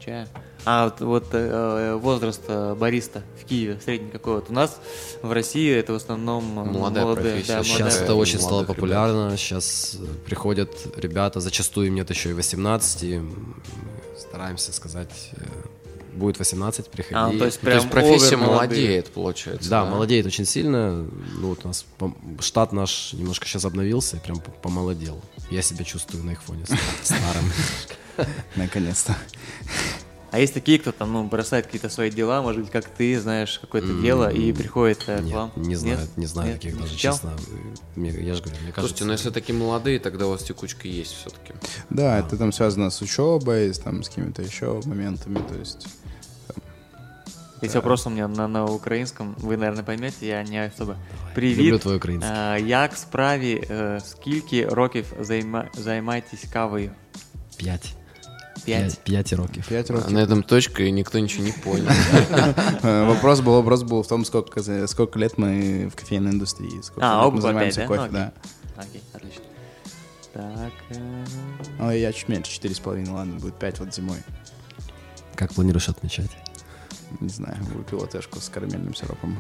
Чая. А вот, вот э, возраст э, бариста в Киеве средний какой? Вот у нас в России это в основном молодая молодые, профессия. Да, сейчас это очень стало популярно. Ребят. Сейчас приходят ребята, зачастую им нет еще и восемнадцати. И стараемся сказать, будет восемнадцать, приходи. А, ну, то есть, прям то есть профессия молодеет, получается. Да, да, молодеет очень сильно. Ну, вот у нас штат наш немножко сейчас обновился и прям помолодел. Я себя чувствую на их фоне старым. Наконец-то. А есть такие, кто там, ну, бросает какие-то свои дела, может быть, как ты, знаешь, какое-то mm-hmm. дело, и приходит э, к вам? Не знаю, Нет? не знаю Нет? таких Нет? даже, Чел? честно. Мне, я же говорю, мне кажется... Слушайте, ну, если такие молодые, тогда у вас текучка есть все-таки. Да, а. это там связано с учебой, с, там, с какими-то еще моментами, то есть... Там, Если вопрос у меня на, на украинском, вы, наверное, поймете, я не особо. Привіт. Люблю твій український. А, як справі, а, скільки років займа, займаєтесь кавою? П'ять. П'ять. П'ять років. П'ять років. А на этом точка, и никто ничего не понял. Вопрос был, вопрос был в том, сколько, сколько лет мы в кофейной индустрии. Сколько а, оба опять, да? Кофе, ну, окей. Да. Окей, отлично. Так. Ну, я чуть меньше, четыре с половиной, ладно, будет пять вот зимой. Как планируешь отмечать? Не знаю, выпила тэшку с карамельным сиропом.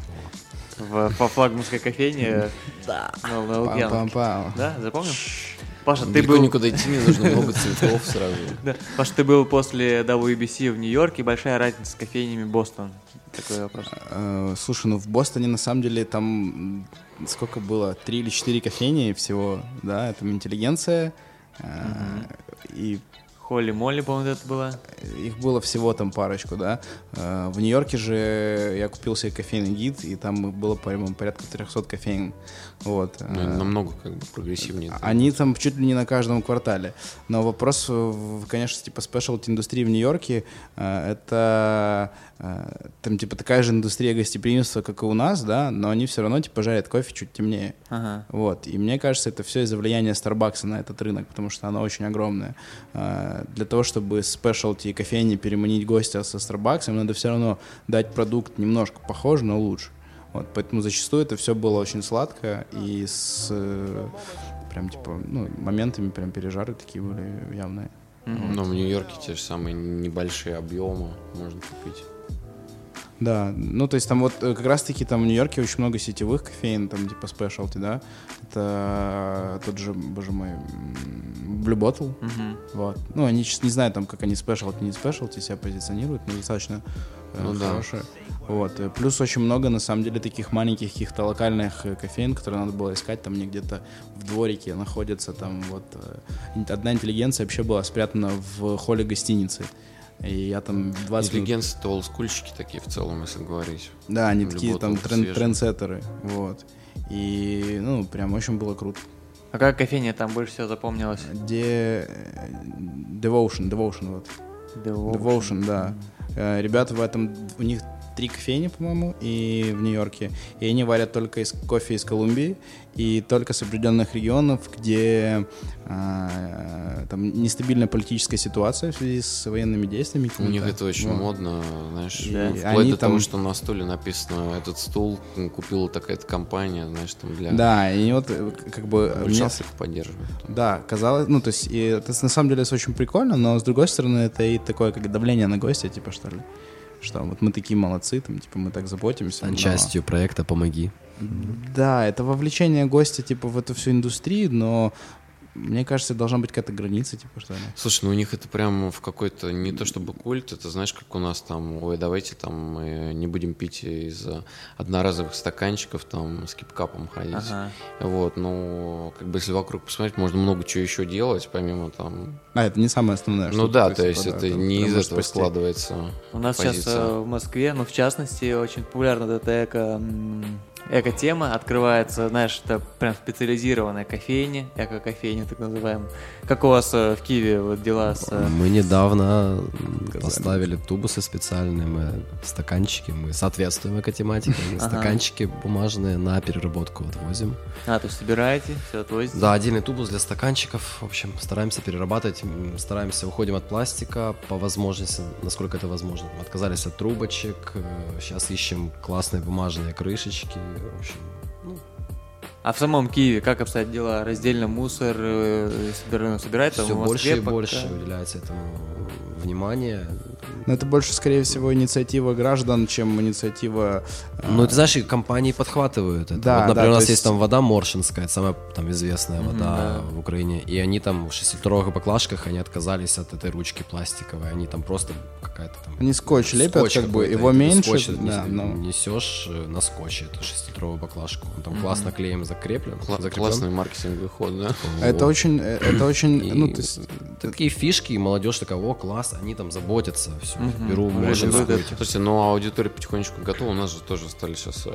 В, по флагманской кофейне? Да. Пам-пам-пам. Да, запомнил? Паша, ты был... никуда идти не нужно, много цветов сразу. Паша, ты был после дабл ю би си в Нью-Йорке, большая разница с кофейнями Бостон. Такой вопрос. Слушай, ну в Бостоне на самом деле там сколько было? Три или четыре кофейни всего, да? Там интеллигенция и... Холли-молли, по-моему, это было. Их было всего там парочку, да. В Нью-Йорке же я купил себе кофейный гид, и там было, по-моему, порядка трехсот кофеин. Вот. Ну, намного как бы прогрессивнее. Они там чуть ли не на каждом квартале. Но вопрос, конечно, типа спешалти-индустрии в Нью-Йорке, это там типа такая же индустрия гостеприимства, как и у нас, да, но они все равно типа жарят кофе чуть темнее. Ага. Вот. И мне кажется, это все из-за влияния Starbucks на этот рынок, потому что она очень огромная. Для того, чтобы спешалти и кофейни переманить гостя со Starbucks, им надо все равно дать продукт немножко похож, но лучше. Вот, поэтому зачастую это все было очень сладко и с прям типа ну, моментами прям пережары такие были явные. Mm-hmm. Но в Нью-Йорке те же самые небольшие объемы можно купить. Да, ну то есть там вот как раз-таки там в Нью-Йорке очень много сетевых кофеин, там типа спешалти, да, это тот же, боже мой, Blue Bottle, uh-huh. Вот, ну они сейчас не знают там, как они спешалти, не спешалти себя позиционируют, но достаточно ну, хорошие, да. Вот, и плюс очень много на самом деле таких маленьких каких-то локальных кофеин, которые надо было искать, там они где-то в дворике находятся, там вот, одна интеллигенция вообще была спрятана в холле гостиницы. И я там двадцать... Интеллигенция-то олдскульщики такие в целом, если говорить. Да, они там такие там тренд, трендсеттеры. Вот. И, ну, прям очень было круто. А какая кофейня там больше всего запомнилась? Де... Devotion, Devotion, вот. Devotion, Devotion да. Mm-hmm. Ребята в этом... У них три кофейни, по-моему, и в Нью-Йорке. И они варят только из кофе из Колумбии и только с определенных регионов, где а, там нестабильная политическая ситуация в связи с военными действиями. У них это очень вот. Модно, знаешь, да. Вплоть они до там... того, что на стуле написано «этот стул купила такая-то компания», знаешь, там для... Да, и вот как бы... Большинство их поддерживают. Да, казалось, ну то есть и это на самом деле это очень прикольно, но с другой стороны это и такое как давление на гостя, типа что ли. Что вот мы такие молодцы, там, типа, мы так заботимся. Стань частью проекта «Помоги». Да, это вовлечение гостя, типа, в эту всю индустрию, но мне кажется, должна быть какая-то граница, типа, что ли. Слушай, ну у них это прям в какой-то, не то чтобы культ, это, знаешь, как у нас там, ой, давайте там мы не будем пить из одноразовых стаканчиков, там, с кипкапом ходить. Ага. Вот, ну, как бы, если вокруг посмотреть, можно много чего еще делать, помимо там... А, это не самое основное. Ну да, то есть это не из этого складывается у нас позиция. Сейчас в Москве, ну, в частности, очень популярна эта эко... Эко-тема открывается, знаешь, это прям специализированная кофейня, эко-кофейня, так называемая. Как у вас в Киеве вот дела с... Мы недавно Казали. поставили тубусы специальные, мы стаканчики, мы соответствуем эко-тематике, мы ага. стаканчики бумажные на переработку отвозим. А, то есть собираете, все отвозите? Да, отдельный тубус для стаканчиков, в общем, стараемся перерабатывать, стараемся, уходим от пластика по возможности, насколько это возможно. Мы отказались от трубочек, сейчас ищем классные бумажные крышечки. В общем, ну. А в самом Киеве как обстоят дела? Раздельно мусор собирается? Все больше и пока... больше уделяется этому внимание. Но это больше, скорее всего, инициатива граждан, чем инициатива... Ну, ты знаешь, и компании подхватывают это. Да, вот, например, да, у нас есть... есть там вода Моршинская, это самая там известная mm-hmm, вода да. в Украине. И они там в шестилитровых баклажках, они отказались от этой ручки пластиковой. Они там просто какая-то там... Они скотч, скотч лепят, как бы, его меньше. Скотч да, но... несешь на скотче эту шестилитровую баклажку. Он там mm-hmm. классно клеем закреплен. Кла- закреплен. Классный маркетинговый ход, да? Это очень... это очень и... ну, то есть... Такие фишки, и молодежь такая, о, класс, они там заботятся. Все, mm-hmm. беру, можно закрыть. Слушайте, но аудитория потихонечку готова. У нас же тоже стали сейчас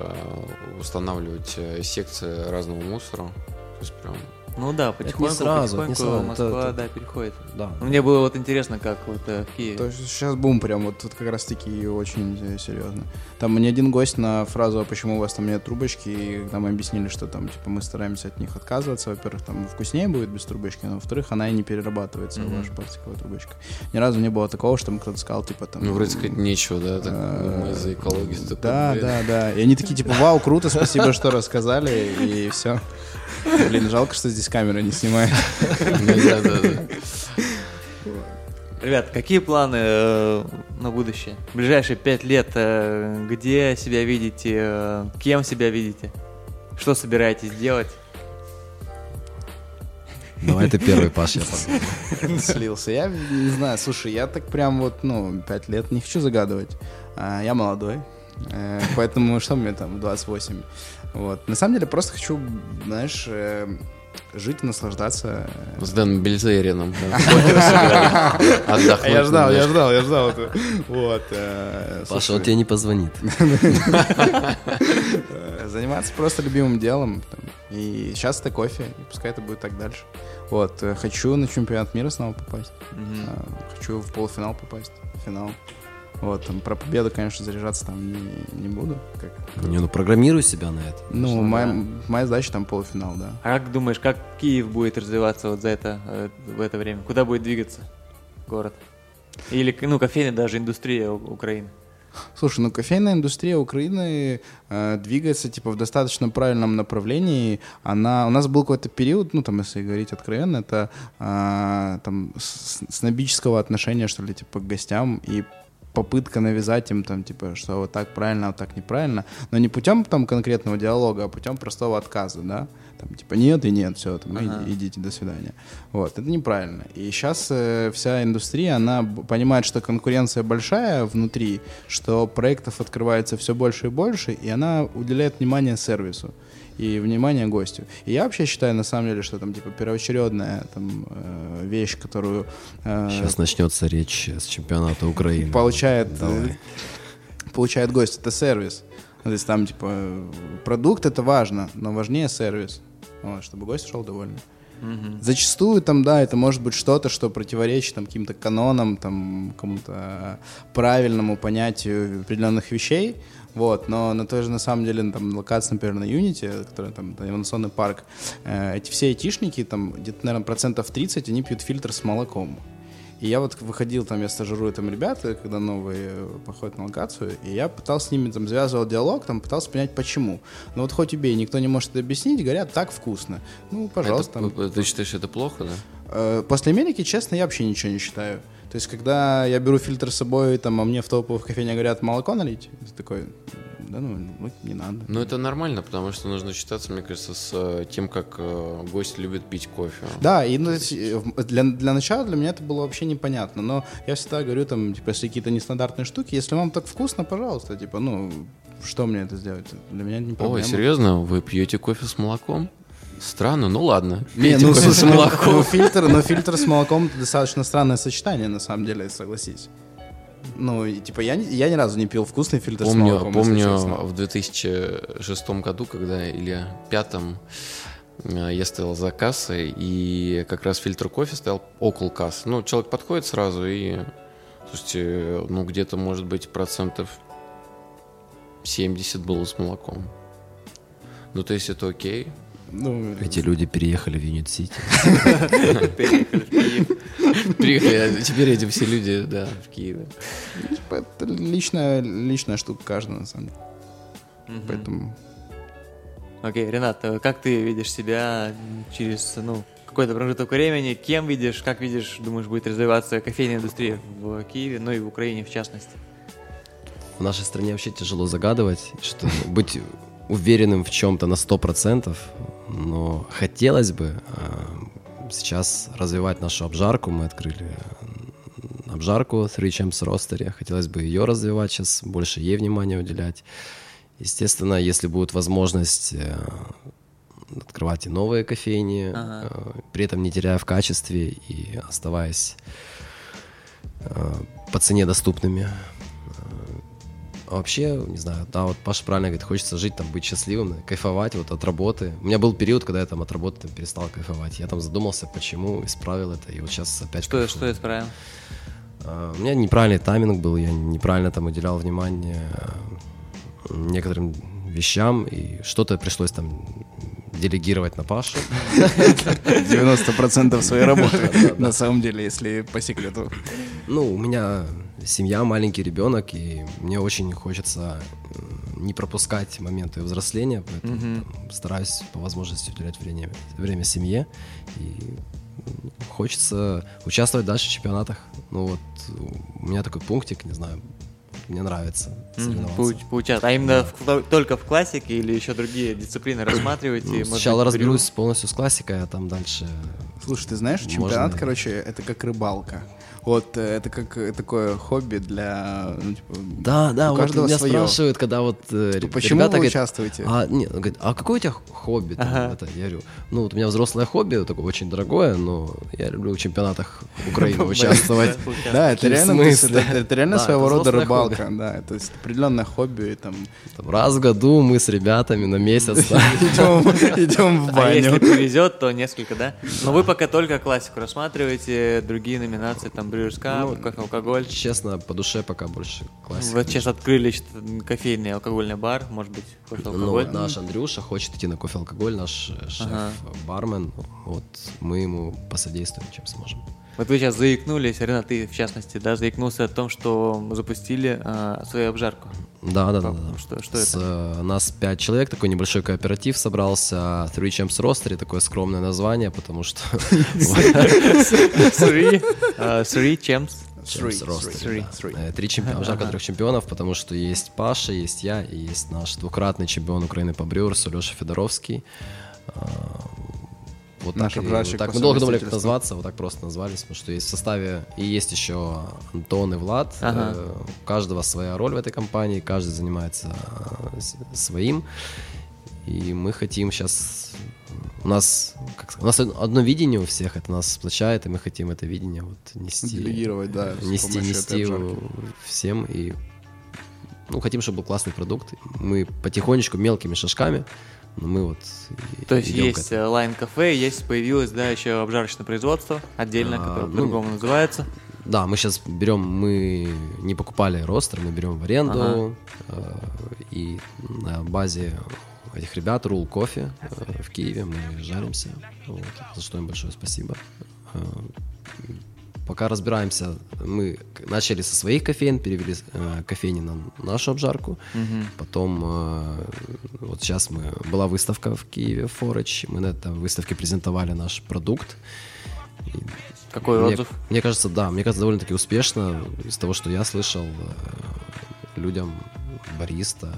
устанавливать секции разного мусора. То есть прям... Ну да, потихоньку, сразу, потихоньку сразу, Москва, это, да, переходит. Да. Мне было вот интересно, как вот э, в Киеве. То есть сейчас бум прям, вот тут как раз-таки очень серьезно. Там мне один гость на фразу, а почему у вас там нет трубочки, и там объяснили, что там, типа, мы стараемся от них отказываться. Во-первых, там вкуснее будет без трубочки, но, во-вторых, она и не перерабатывается, mm-hmm. ваша пластиковая трубочка. Ни разу не было такого, что кто-то сказал, типа, там... Ну, вроде сказать, нечего, да, так, мы за экологию. Да, да, да. И они такие, типа, вау, круто, спасибо, что рассказали, и все. Блин, жалко, что здесь камера не снимает. Ребят, какие планы на будущее? В ближайшие пять лет где себя видите? Кем себя видите? Что собираетесь делать? Ну, это первый, Паш, я подумал. Слился. Я не знаю, слушай, я так прям вот, ну, пять лет не хочу загадывать. Я молодой, поэтому что мне там, двадцать восемь? Вот. На самом деле, просто хочу, знаешь, э, жить и наслаждаться. С Дэном Бильзерином. Отдохнуть. Я ждал, я ждал, я ждал. Паша, он тебе не позвонит. Заниматься просто любимым делом. И сейчас это кофе, и пускай это будет так дальше. Вот. Хочу на чемпионат мира снова попасть. Хочу в полуфинал попасть. Финал. Вот, там, про победу, конечно, заряжаться там не, не буду. Как... Не, ну программируй себя на это. Ну, конечно, моя, да. моя задача там полуфинал, да. А как думаешь, как Киев будет развиваться вот за это, в это время? Куда будет двигаться город? Или, ну, кофейная даже индустрия Украины? Слушай, ну кофейная индустрия Украины э, двигается типа в достаточно правильном направлении. Она, у нас был какой-то период, ну там, если говорить откровенно, это э, там снобического отношения, что ли, типа к гостям и попытка навязать им, там, типа, что вот так правильно, вот так неправильно, но не путем там конкретного диалога, а путем простого отказа, да, там, типа, нет и нет, все, там, ага. иди, идите, до свидания. Вот, это неправильно. И сейчас э, вся индустрия, она понимает, что конкуренция большая внутри, что проектов открывается все больше и больше, и она уделяет внимание сервису и внимание гостю. И я вообще считаю, на самом деле, что там, типа, первоочередная там, э, вещь, которую... Э, Сейчас начнется речь с чемпионата Украины. Получает, э, получает гость. Это сервис. То есть там, типа, продукт — это важно, но важнее сервис. Вот, чтобы гость шел довольный. Mm-hmm. Зачастую там, да, это может быть что-то, что противоречит там, каким-то канонам, там, какому-то правильному понятию определенных вещей. Вот, но на той же, на самом деле, там, локация, например, на Юнити, который там, инновационный парк, э, эти все айтишники, там, где-то, наверное, процентов тридцать, они пьют фильтр с молоком. И я вот выходил, там, я стажирую там ребят, когда новые походят на локацию, и я пытался с ними, там, завязывал диалог, там, пытался понять, почему. Но вот хоть убей, никто не может это объяснить, говорят, так вкусно. Ну, пожалуйста. Это, там, ты считаешь, это плохо, да? После Америки, честно, я вообще ничего не считаю. То есть, когда я беру фильтр с собой, там, а мне в топовых кофейнях говорят, молоко налить, ты такой, да ну, ну, не надо. Ну, это нормально, потому что нужно считаться, мне кажется, с тем, как э, гость любит пить кофе. Да, и ну, для, для начала для меня это было вообще непонятно, но я всегда говорю, там, типа, если какие-то нестандартные штуки, если вам так вкусно, пожалуйста, типа, ну, что мне это сделать? Для меня это не проблема. Ой, серьезно? Вы пьете кофе с молоком? Странно, ну ладно. Не, ну, с молоком. Ну, фильтр, но фильтр с молоком — это достаточно странное сочетание, на самом деле, согласись. Ну, и, типа, я, я ни разу не пил вкусный фильтр помню, с молоком. Помню, в две тысячи шестом году, когда, или в две тысячи пятом, я стоял за кассой, и как раз фильтр кофе стоял около кассы. Ну, человек подходит сразу и, слушайте, ну, где-то, может быть, процентов семьдесят было с молоком. Ну, то есть это окей. Ну, эти люди переехали в Юнит Сити. Переехали, теперь эти все люди, да, в Киеве. Это личная штука каждого, на самом деле. Поэтому. Окей, Ренат, как ты видишь себя через какой-то промежуток времени? Кем видишь, как видишь, думаешь, будет развиваться кофейная индустрия в Киеве, ну и в Украине в частности? В нашей стране вообще тяжело загадывать, что быть уверенным в чем-то на сто процентов, но хотелось бы э, сейчас развивать нашу обжарку. Мы открыли обжарку три чемс Roastery. Хотелось бы ее развивать сейчас, больше ей внимания уделять. Естественно, если будет возможность э, открывать и новые кофейни, ага. э, при этом не теряя в качестве и оставаясь э, по цене доступными. А вообще, не знаю, да, вот Паша правильно говорит, хочется жить, там, быть счастливым, кайфовать вот от работы. У меня был период, когда я там от работы там, перестал кайфовать. Я там задумался, почему, исправил это, и вот сейчас опять что, кайфую. Что исправил? Uh, у меня неправильный тайминг был, я неправильно там уделял внимание некоторым вещам, и что-то пришлось там делегировать на Пашу. девяносто процентов своей работы, на самом деле, если по секрету. Ну, у меня... семья, маленький ребенок, и мне очень хочется не пропускать моменты взросления, поэтому mm-hmm. там, стараюсь по возможности уделять время, время семье, и хочется участвовать дальше в чемпионатах. Ну вот, у меня такой пунктик, не знаю, мне нравится соревноваться. Mm-hmm. Поучаствовать. А именно yeah. в, только в классике или еще другие дисциплины рассматриваете? Ну, сначала быть, разберусь при... полностью с классикой, а там дальше... Слушай, ты знаешь, чемпионат, можно... короче, это как рыбалка. Вот, это как такое хобби для, ну, типа, да, да, у вот каждого меня свое. Спрашивают, когда вот э, почему ребята, вы говорят, участвуете? А, нет, говорит, а какое у тебя хобби? Ага. Это, я говорю, ну, вот у меня взрослое хобби, такое очень дорогое, но я люблю в чемпионатах Украины участвовать. Да, это реально своего рода рыбалка, да, то есть определенное хобби. Раз в году мы с ребятами на месяц идем в баню. А если повезет, то несколько, да? Но вы пока только классику рассматриваете, другие номинации там брюерская, ну, кофе, алкоголь. Честно, по душе пока больше классика. Вот сейчас открыли кофейный алкогольный бар, может быть, кофе-алкоголь. Ну, наш Андрюша хочет идти на кофе-алкоголь, наш шеф-бармен. Ага. Вот мы ему посодействуем, чем сможем. Вот вы сейчас заикнулись, Ренат, ты в частности, да, заикнулся о том, что запустили э, свою обжарку. Да, да, да. да. Что, что С, это? У нас пять человек, такой небольшой кооператив собрался. Three Champs Roastery, такое скромное название, потому что... Three Champs Roastery. Три чемпиона, обжарка трех чемпионов, потому что есть Паша, есть я и есть наш двукратный чемпион Украины по брюерсу Леша Федоровский. Вот так, и, вот так. Мы долго думали, как назваться, вот так просто назвались, потому что есть в составе, и есть еще Антон и Влад, ага. У каждого своя роль в этой компании, каждый занимается своим, и мы хотим сейчас, у нас, как сказать, у нас одно видение у всех, это нас сплочает, и мы хотим это видение вот нести, делегировать, да, нести, нести всем, и ну, хотим, чтобы был классный продукт, мы потихонечку мелкими шажками. Мы вот то есть есть лайн-кафе, есть появилось, да, еще обжарочное производство отдельно, а, которое ну, по-другому называется. Да, мы сейчас берем, мы не покупали ростер, мы берем в аренду, ага. э, и на базе этих ребят Рул Кофе э, в Киеве мы жаримся, вот, за что им большое спасибо. Э, пока разбираемся, мы начали со своих кофеин, перевели э, кофейни на нашу обжарку, mm-hmm. потом э, вот сейчас мы, была выставка в Киеве, Форич, мы на этой выставке презентовали наш продукт. И какой мне, отзыв? Мне кажется, да, мне кажется, довольно-таки успешно, из того, что я слышал, э, людям, бариста,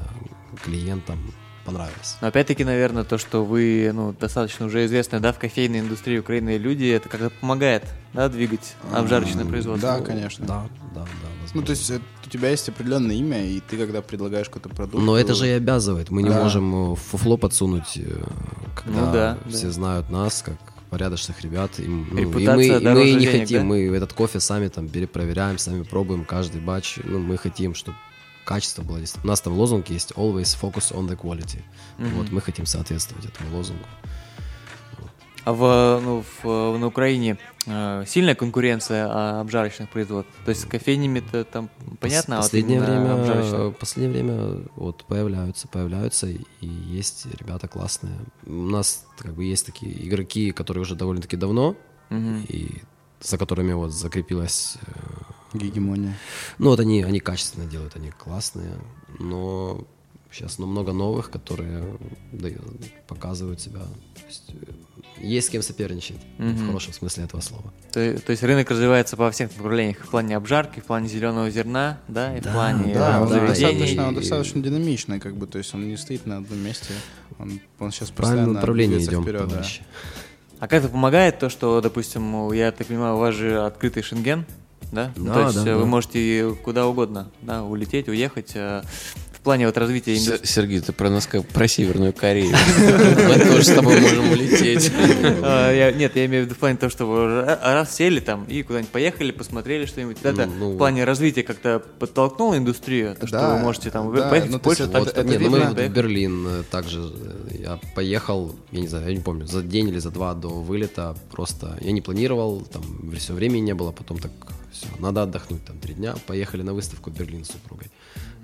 клиентам понравилось. Но опять-таки, наверное, то, что вы, ну, достаточно уже известны, да, в кофейной индустрии Украины люди, это как-то помогает, да, двигать обжарочное mm-hmm. производство. Да, конечно. Да, да, да. Возможно. Ну, то есть у тебя есть определенное имя, и ты, когда предлагаешь какой-то продукт... Но то... это же и обязывает. Мы не да. можем фуфло подсунуть, когда ну, да, все да. знают нас, как порядочных ребят. И, ну, и мы, и мы не денег, хотим, да? Мы этот кофе сами там перепроверяем, сами пробуем каждый батч. Ну, мы хотим, чтобы качество было. У нас там лозунг есть Always focus on the quality. Mm-hmm. Вот мы хотим соответствовать этому лозунгу. А в, ну, в, на Украине э, сильная конкуренция обжарочных производств? То есть с кофейнями-то там понятно? Последнее, а вот время, обжарочных... последнее время вот появляются, появляются и есть ребята классные. У нас как бы есть такие игроки, которые уже довольно-таки давно mm-hmm. и за которыми вот закрепилась... гегемония. Ну вот они, они качественно делают, они классные, но сейчас ну, много новых, которые да, показывают себя. То есть, есть с кем соперничать, mm-hmm. в хорошем смысле этого слова. То, то есть рынок развивается по всех направлениях, в плане обжарки, в плане зеленого зерна, да, и да, в плане да, да, достаточно, он достаточно динамичный, как бы, то есть он не стоит на одном месте, он, он сейчас постоянно двигается вперед. Да. А как это помогает то, что, допустим, я так понимаю, у вас же открытый Шенген? Да? Да, ну, то есть да, вы да. можете куда угодно, да, улететь, уехать. В плане вот развития... С- Сергей, ты про нас как про Северную Корею. Мы тоже с тобой можем улететь. Нет, я имею в виду в плане того, что раз сели там и куда-нибудь поехали, посмотрели что-нибудь. Это в плане развития как-то подтолкнуло индустрию, то, что вы можете там поехать в Польшу. Мы в Берлин также. Я поехал, я не знаю, я не помню, за день или за два до вылета. Просто я не планировал, там все времени не было, потом так... Все, надо отдохнуть там три дня. Поехали на выставку в Берлин с супругой.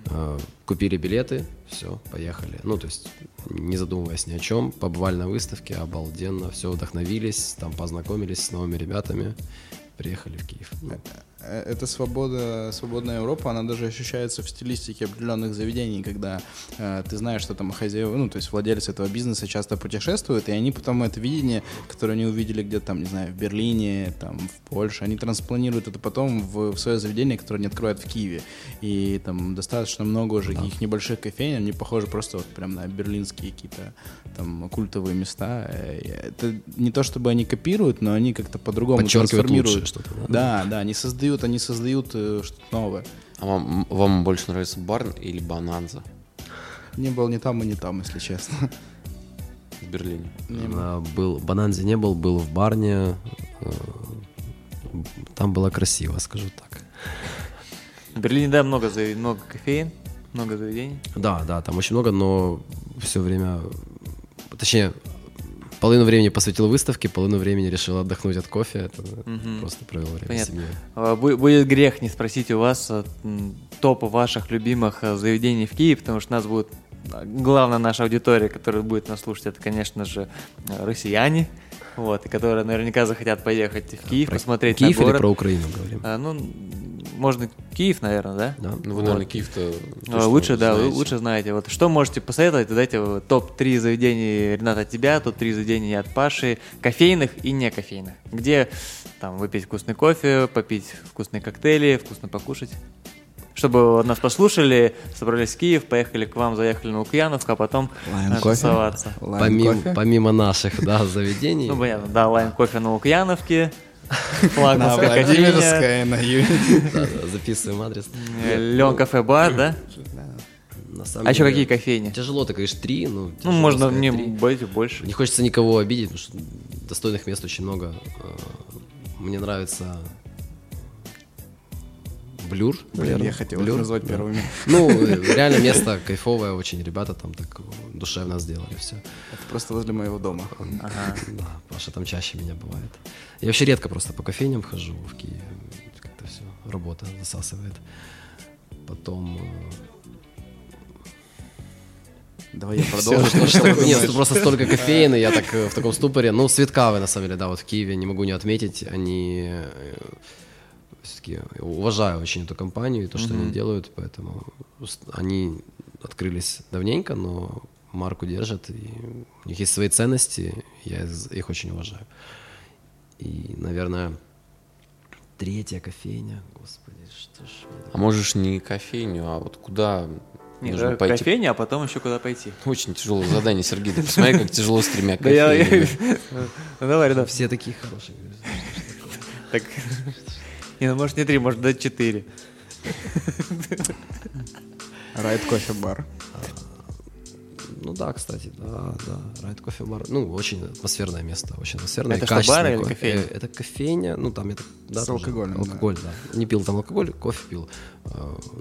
Э, купили билеты, все, поехали. Ну, то есть, не задумываясь ни о чем, побывали на выставке, обалденно, все, вдохновились, там познакомились с новыми ребятами, приехали в Киев. Ну. Эта свобода, свободная Европа, она даже ощущается в стилистике определенных заведений, когда э, ты знаешь, что там хозяева, ну, то есть владельцы этого бизнеса часто путешествуют, и они потом это видение, которое они увидели где-то там, не знаю, в Берлине, там, в Польше, они транспланируют это потом в, в свое заведение, которое они открывают в Киеве. И там достаточно много уже да. их небольших кофейн, они похожи просто вот прям на берлинские какие-то там культовые места. Это не то, чтобы они копируют, но они как-то по-другому трансформируют. Лучше что-то. Да, да, да, они создают они создают что-то новое. А вам, вам больше нравится Барн или Бананза? Не был ни там и ни там, если честно. В Берлине. Был, Бананзе не был, был в Барне. Там было красиво, скажу так. В Берлине, да, много, много кофеин, много заведений. Да, да, там очень много, но все время... Точнее... Половину времени посвятил выставке, половину времени решил отдохнуть от кофе. Это угу. просто провел время Понятно. с семьей. Будет грех не спросить у вас топ ваших любимых заведений в Киеве, потому что у нас будет главная наша аудитория, которая будет нас слушать, это, конечно же, россияне, вот, и которые наверняка захотят поехать в Киев, про посмотреть Киев на город. Киев или про Украину говорим? А, ну, можно Киев, наверное, да? Да. Ну, вы, наверное, вот. Киев-то точно лучше, да, знаете. лучше знаете. Вот. Что можете посоветовать? Дайте топ-три заведений, Ренат, от тебя, топ-три заведений от Паши, кофейных и не кофейных. Где там выпить вкусный кофе, попить вкусные коктейли, вкусно покушать? Чтобы нас послушали, собрались в Киев, поехали к вам, заехали на Лукьяновку, а потом тусоваться. Помимо, помимо наших да, заведений. Ну, понятно, да, лайн-кофе на Лукьяновке, флагманская кофейня. Записываем адрес. Лен кафе-бар, да? А еще какие кофейни? Тяжело, так говоришь, три. Ну, можно мне быть больше. Не хочется никого обидеть, потому что достойных мест очень много. Мне нравится... Блюр, блин, я хотел Блюр, назвать да. первыми. Ну, реально место кайфовое очень, ребята там так душевно сделали все. Это просто возле моего дома. Ага. Да, Паша там чаще меня бывает. Я вообще редко просто по кофейням хожу в Киеве, как-то все, работа засасывает. Потом... Давай я продолжу. Нет, просто столько кофеина, я так в таком ступоре. Ну, Светкавы, на самом деле, да, вот в Киеве, не могу не отметить, они... Все-таки уважаю очень эту компанию и то, что mm-hmm. они делают, поэтому они открылись давненько, но марку держат, и у них есть свои ценности, я их очень уважаю. И, наверное, третья кофейня, господи, что ж... А можешь не кофейню, а вот куда... Нет, да, пойти... кофейня, а потом еще куда пойти. Очень тяжелое задание, Сергей, ты посмотри, как тяжело с тремя кофейнями. Давай, Ренат. Все такие хорошие. Так... Не, ну может не три, может дать четыре. Right Coffee Bar. Ну да, кстати, да, да. Right Coffee Bar. Ну, очень атмосферное место, очень атмосферное. Это что, бар или кофейня? Это кофейня, ну там это... Да, с алкоголем. Алкоголь, да. да. Не пил там алкоголь, кофе пил.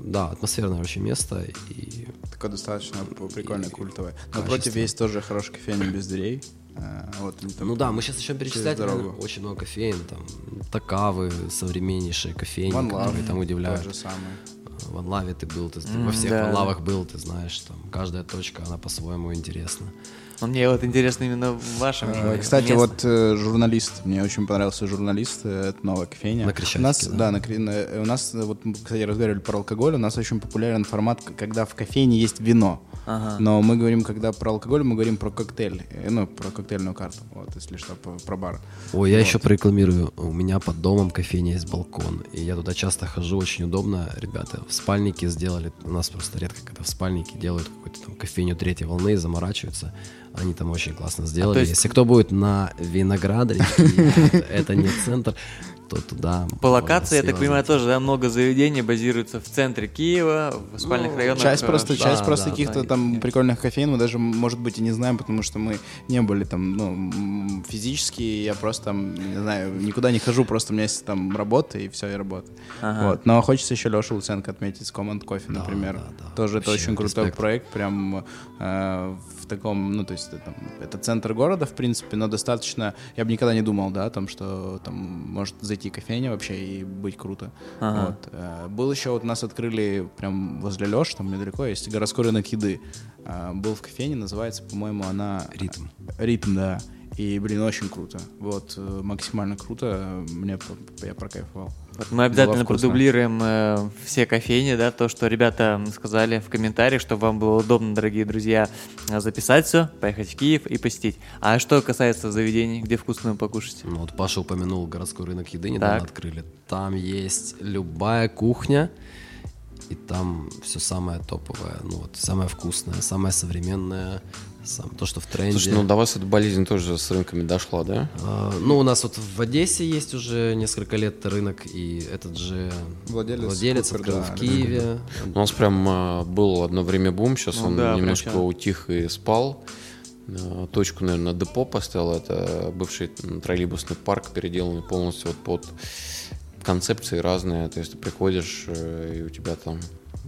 Да, атмосферное очень место. И... Такое достаточно прикольное, и... культовое. Напротив есть тоже хороший кофейня без дверей. А, вот, там, ну да, мы сейчас еще перечислять очень много кофеин, там Такавы, современнейшие кофейни, One Love, которые там удивляют. То же самое. В One Love ты был, ты mm, во всех да. One Love'ах был, ты знаешь, там каждая точка, она по-своему интересна. Но мне вот интересно именно в вашем а, кстати, местном. Вот э, журналист. Мне очень понравился журналист. Э, это новая кофейня. На Крещатике, у нас, да? Да, на, на, у нас, вот, мы, кстати, разговаривали про алкоголь. У нас очень популярен формат, когда в кофейне есть вино. Ага. Но мы говорим, когда про алкоголь, мы говорим про коктейль. Ну, про коктейльную карту. Вот, если что, про, про бар. Ой, я вот. еще прорекламирую. У меня под домом кофейня есть балкон. И я туда часто хожу, очень удобно. Ребята в спальнике сделали. У нас просто редко, когда в спальнике делают какую-то там кофейню третьей волны и заморачиваются. Они там очень классно сделали. А, то есть... Если кто будет на Виноградарнике, это не центр, то туда. По локации, я так понимаю, тоже, да, много заведений базируется в центре Киева, в спальных ну, районах. Часть просто, да, часть да, просто да, каких-то да, там прикольных кофеин мы даже, может быть, и не знаем, потому что мы не были там, ну, физически, я просто там, не знаю, никуда не хожу, просто у меня есть там работа, и все, и работа. Ага. Вот. Но хочется еще Лешу Луценко отметить с Command Coffee, да, например. Да, да. Тоже вообще, это очень крутой респект. Проект, прям э, в таком, ну, то есть это, там, это центр города, в принципе, но достаточно, я бы никогда не думал, да, о том, что там может зайти кофейня вообще и быть круто. Ага. Вот. Э, был еще, вот нас открыли прям возле Леши, там недалеко есть городской рынок еды. Э, был в кофейне, называется, по-моему, она... Ритм. Ритм, да. И, блин, очень круто. Вот, максимально круто. Мне, я прокайфовал. Вот мы обязательно продублируем э, все кофейни, да, то, что ребята сказали в комментариях, чтобы вам было удобно, дорогие друзья, записать все, поехать в Киев и посетить. А что касается заведений, где вкусно покушать? Ну, вот Паша упомянул городской рынок еды, недавно открыли. Там есть любая кухня, и там все самое топовое, ну вот самое вкусное, самое современное. Сам, то, что в тренде. Слушай, ну до вас эта болезнь тоже с рынками дошла, да? А, ну, у нас вот в Одессе есть уже несколько лет рынок, и этот же владелец, владелец Купер, открыл да, в Киеве. Да, да. У нас прям а, был одно время бум, сейчас ну, он да, немножко причем. утих и спал. А, точку, наверное, Депо поставил, это бывший троллейбусный парк, переделанный полностью вот под концепции разные. То есть ты приходишь, и у тебя там...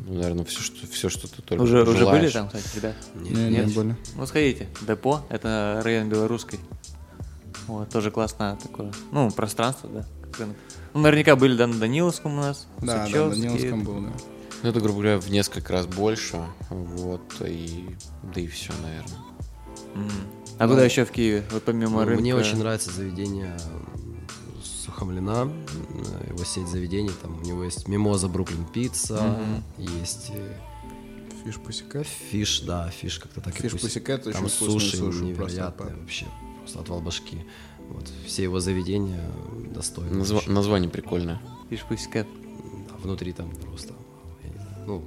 Наверное, все что, все, что ты только уже, желаешь. Уже были там, кстати, ребят? Нет, нет, нет, не были. Ну, сходите. Депо, это район Белорусской. Вот, тоже классное такое, ну, пространство, да. Ну, наверняка были, да, на Даниловском у нас. Да, да, на Даниловском был, да. Ну, это, грубо говоря, в несколько раз больше, вот, и да и все, наверное. Mm. А ну, куда еще в Киеве, вот помимо ну, рынка? Мне очень нравится заведение... Хамлина, его сеть заведений, там у него есть Мимоза, Бруклин Пицца, mm-hmm. есть Фиш Пусика, Фиш, да, Фиш как-то так Фиш и Пусика, это там очень суши, суши невероятные вообще, просто отвал башки. Вот все его заведения достойны. Назва- название прикольное. Фиш Пусика. Да, внутри там просто, ну.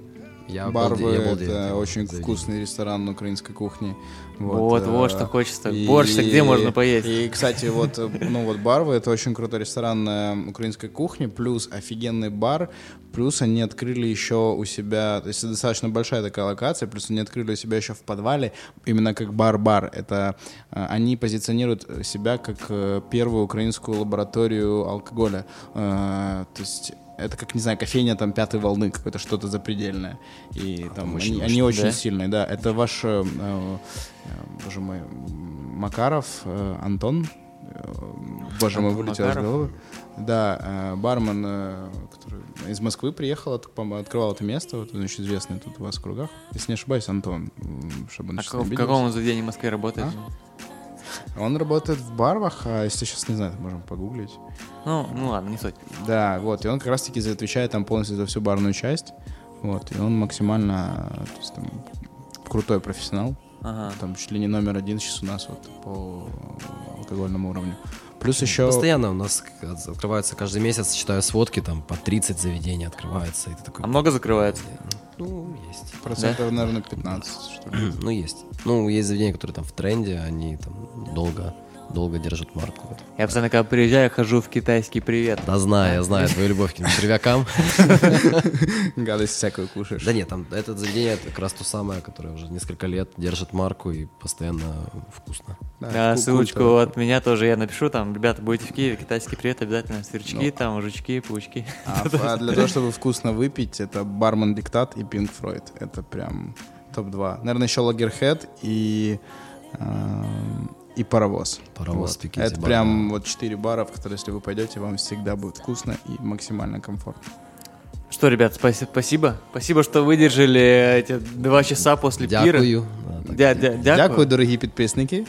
Я Барва, обалдел, это я очень заведение. Вкусный ресторан украинской кухни. Вот, вот, вот что хочется. И, борщ-то где и, можно поесть? И, кстати, вот, ну вот Барва, это очень крутой ресторан украинской кухни, плюс офигенный бар, плюс они открыли еще у себя, то есть достаточно большая такая локация, плюс они открыли у себя еще в подвале, именно как бар-бар. Это они позиционируют себя как первую украинскую лабораторию алкоголя. То есть это как, не знаю, кофейня там пятой волны, какое-то что-то запредельное. И а, там очень они, очень, они очень да? сильные, да. Это ваш, э, э, боже мой, Макаров, э, Антон. Э, боже Антон мой, вылетел Макаров. Из головы. Да, э, бармен, э, который из Москвы приехал, от, открывал это место. Вот он очень известный тут у вас в кругах. Если не ошибаюсь, Антон Шабан. А в каком он заведении в Москве работает? А? Он работает в Барвах, а если сейчас не знаю, можем погуглить. Ну, ну ладно, не суть. Да, вот, и он как раз-таки отвечает там полностью за всю барную часть. Вот, и он максимально, то есть, там, крутой профессионал. Ага. Там чуть ли не номер один сейчас у нас вот по алкогольному уровню. Плюс еще... Постоянно у нас открываются каждый месяц, считаю, сводки, там по тридцать заведений открывается. И ты такой... А много закрывается? Ну, есть. Процентов, да? Наверное, пятнадцать, что ли. Ну, есть. Ну, есть заведения, которые там в тренде, они там долго... долго держат марку. Вот. Я постоянно, когда приезжаю, хожу в китайский привет. Да знаю, я знаю твою любовь к червякам. Гадость всякую кушаешь. Да нет, там это заведение как раз то самое, которое уже несколько лет держит марку и постоянно вкусно. Да, ссылочку от меня тоже я напишу. Там, ребята, будете в Киеве, китайский привет, обязательно сверчки, там, жучки, паучки. А для того, чтобы вкусно выпить, это бармен Диктат и Пинк Флойд. Это прям топ-два. Наверное, еще Лагерхед и... И паровоз. Паровоз вот. Пикете, это бар. Прям вот четыре бара, в которые, если вы пойдете, вам всегда будет вкусно и максимально комфортно. Что, ребят, спа- спасибо. Спасибо, что выдержали эти два часа после пира. Дякую. Да, дя- дя- дякую, дорогие подписники.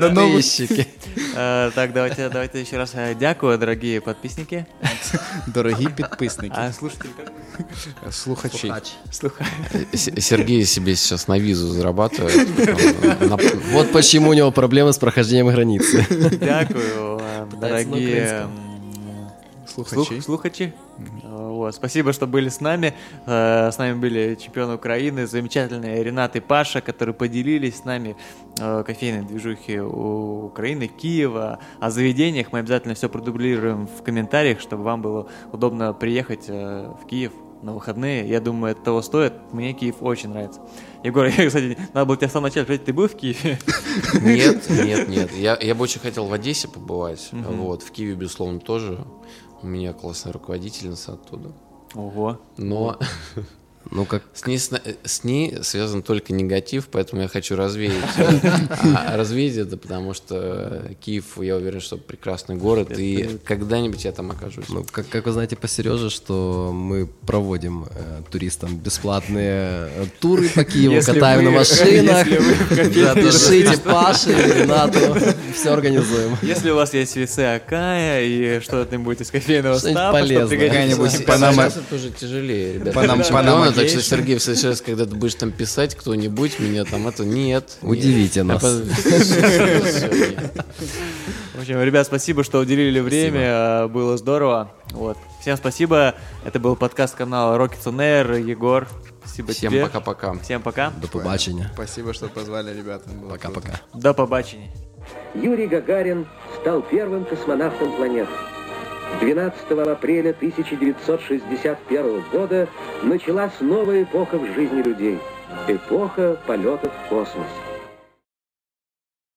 Подписчики. Так, давайте давайте еще раз. Дякую, дорогие подписники. Дорогие подписники. А слушатели как? Слухачи. Сергей себе сейчас на визу зарабатывает. Вот почему у него проблемы с прохождением границы. Дякую, дорогие слухачи. Слухачи. Вот. Спасибо, что были с нами. С нами были чемпионы Украины, замечательные Ренат и Паша, которые поделились с нами кофейной движухи у Украины, Киева. О заведениях мы обязательно все продублируем в комментариях, чтобы вам было удобно приехать в Киев на выходные. Я думаю, это того стоит. Мне Киев очень нравится. Егор, я, кстати, надо было тебя с самого начала спросить, ты был в Киеве? Нет, нет, нет. Я, я бы очень хотел в Одессе побывать. Uh-huh. Вот. В Киеве, безусловно, тоже. У меня классная руководительница оттуда. Ого. Но ну, как... с, ней, с ней связан только негатив, поэтому я хочу развеять развеять это, потому что Киев, я уверен, что прекрасный город, и когда-нибудь я там окажусь. Как вы знаете по Сереже, что мы проводим туристам бесплатные туры по Киеву, катаем на машинах. Пишите Паше, Ренату, все организуем. Если у вас есть весы Акая и что-то будет из кофейного стаба, что-то какая-нибудь Панама. Сейчас это уже тяжелее, ребята. Так что, Сергей, в следующий раз, когда ты будешь там писать, кто-нибудь меня там, это нет. Удивите нет. нас. В общем, ребят, спасибо, что уделили время. Было здорово. Вот. Всем спасибо. Это был подкаст канала Rockets on Air. Егор, спасибо всем тебе. Всем пока-пока. Всем пока. До побачення. Спасибо, что позвали, ребята. Пока-пока. До побачення. Юрий Гагарин стал первым космонавтом планеты. двенадцатого апреля тысяча девятьсот шестьдесят первого года началась новая эпоха в жизни людей. Эпоха полетов в космос.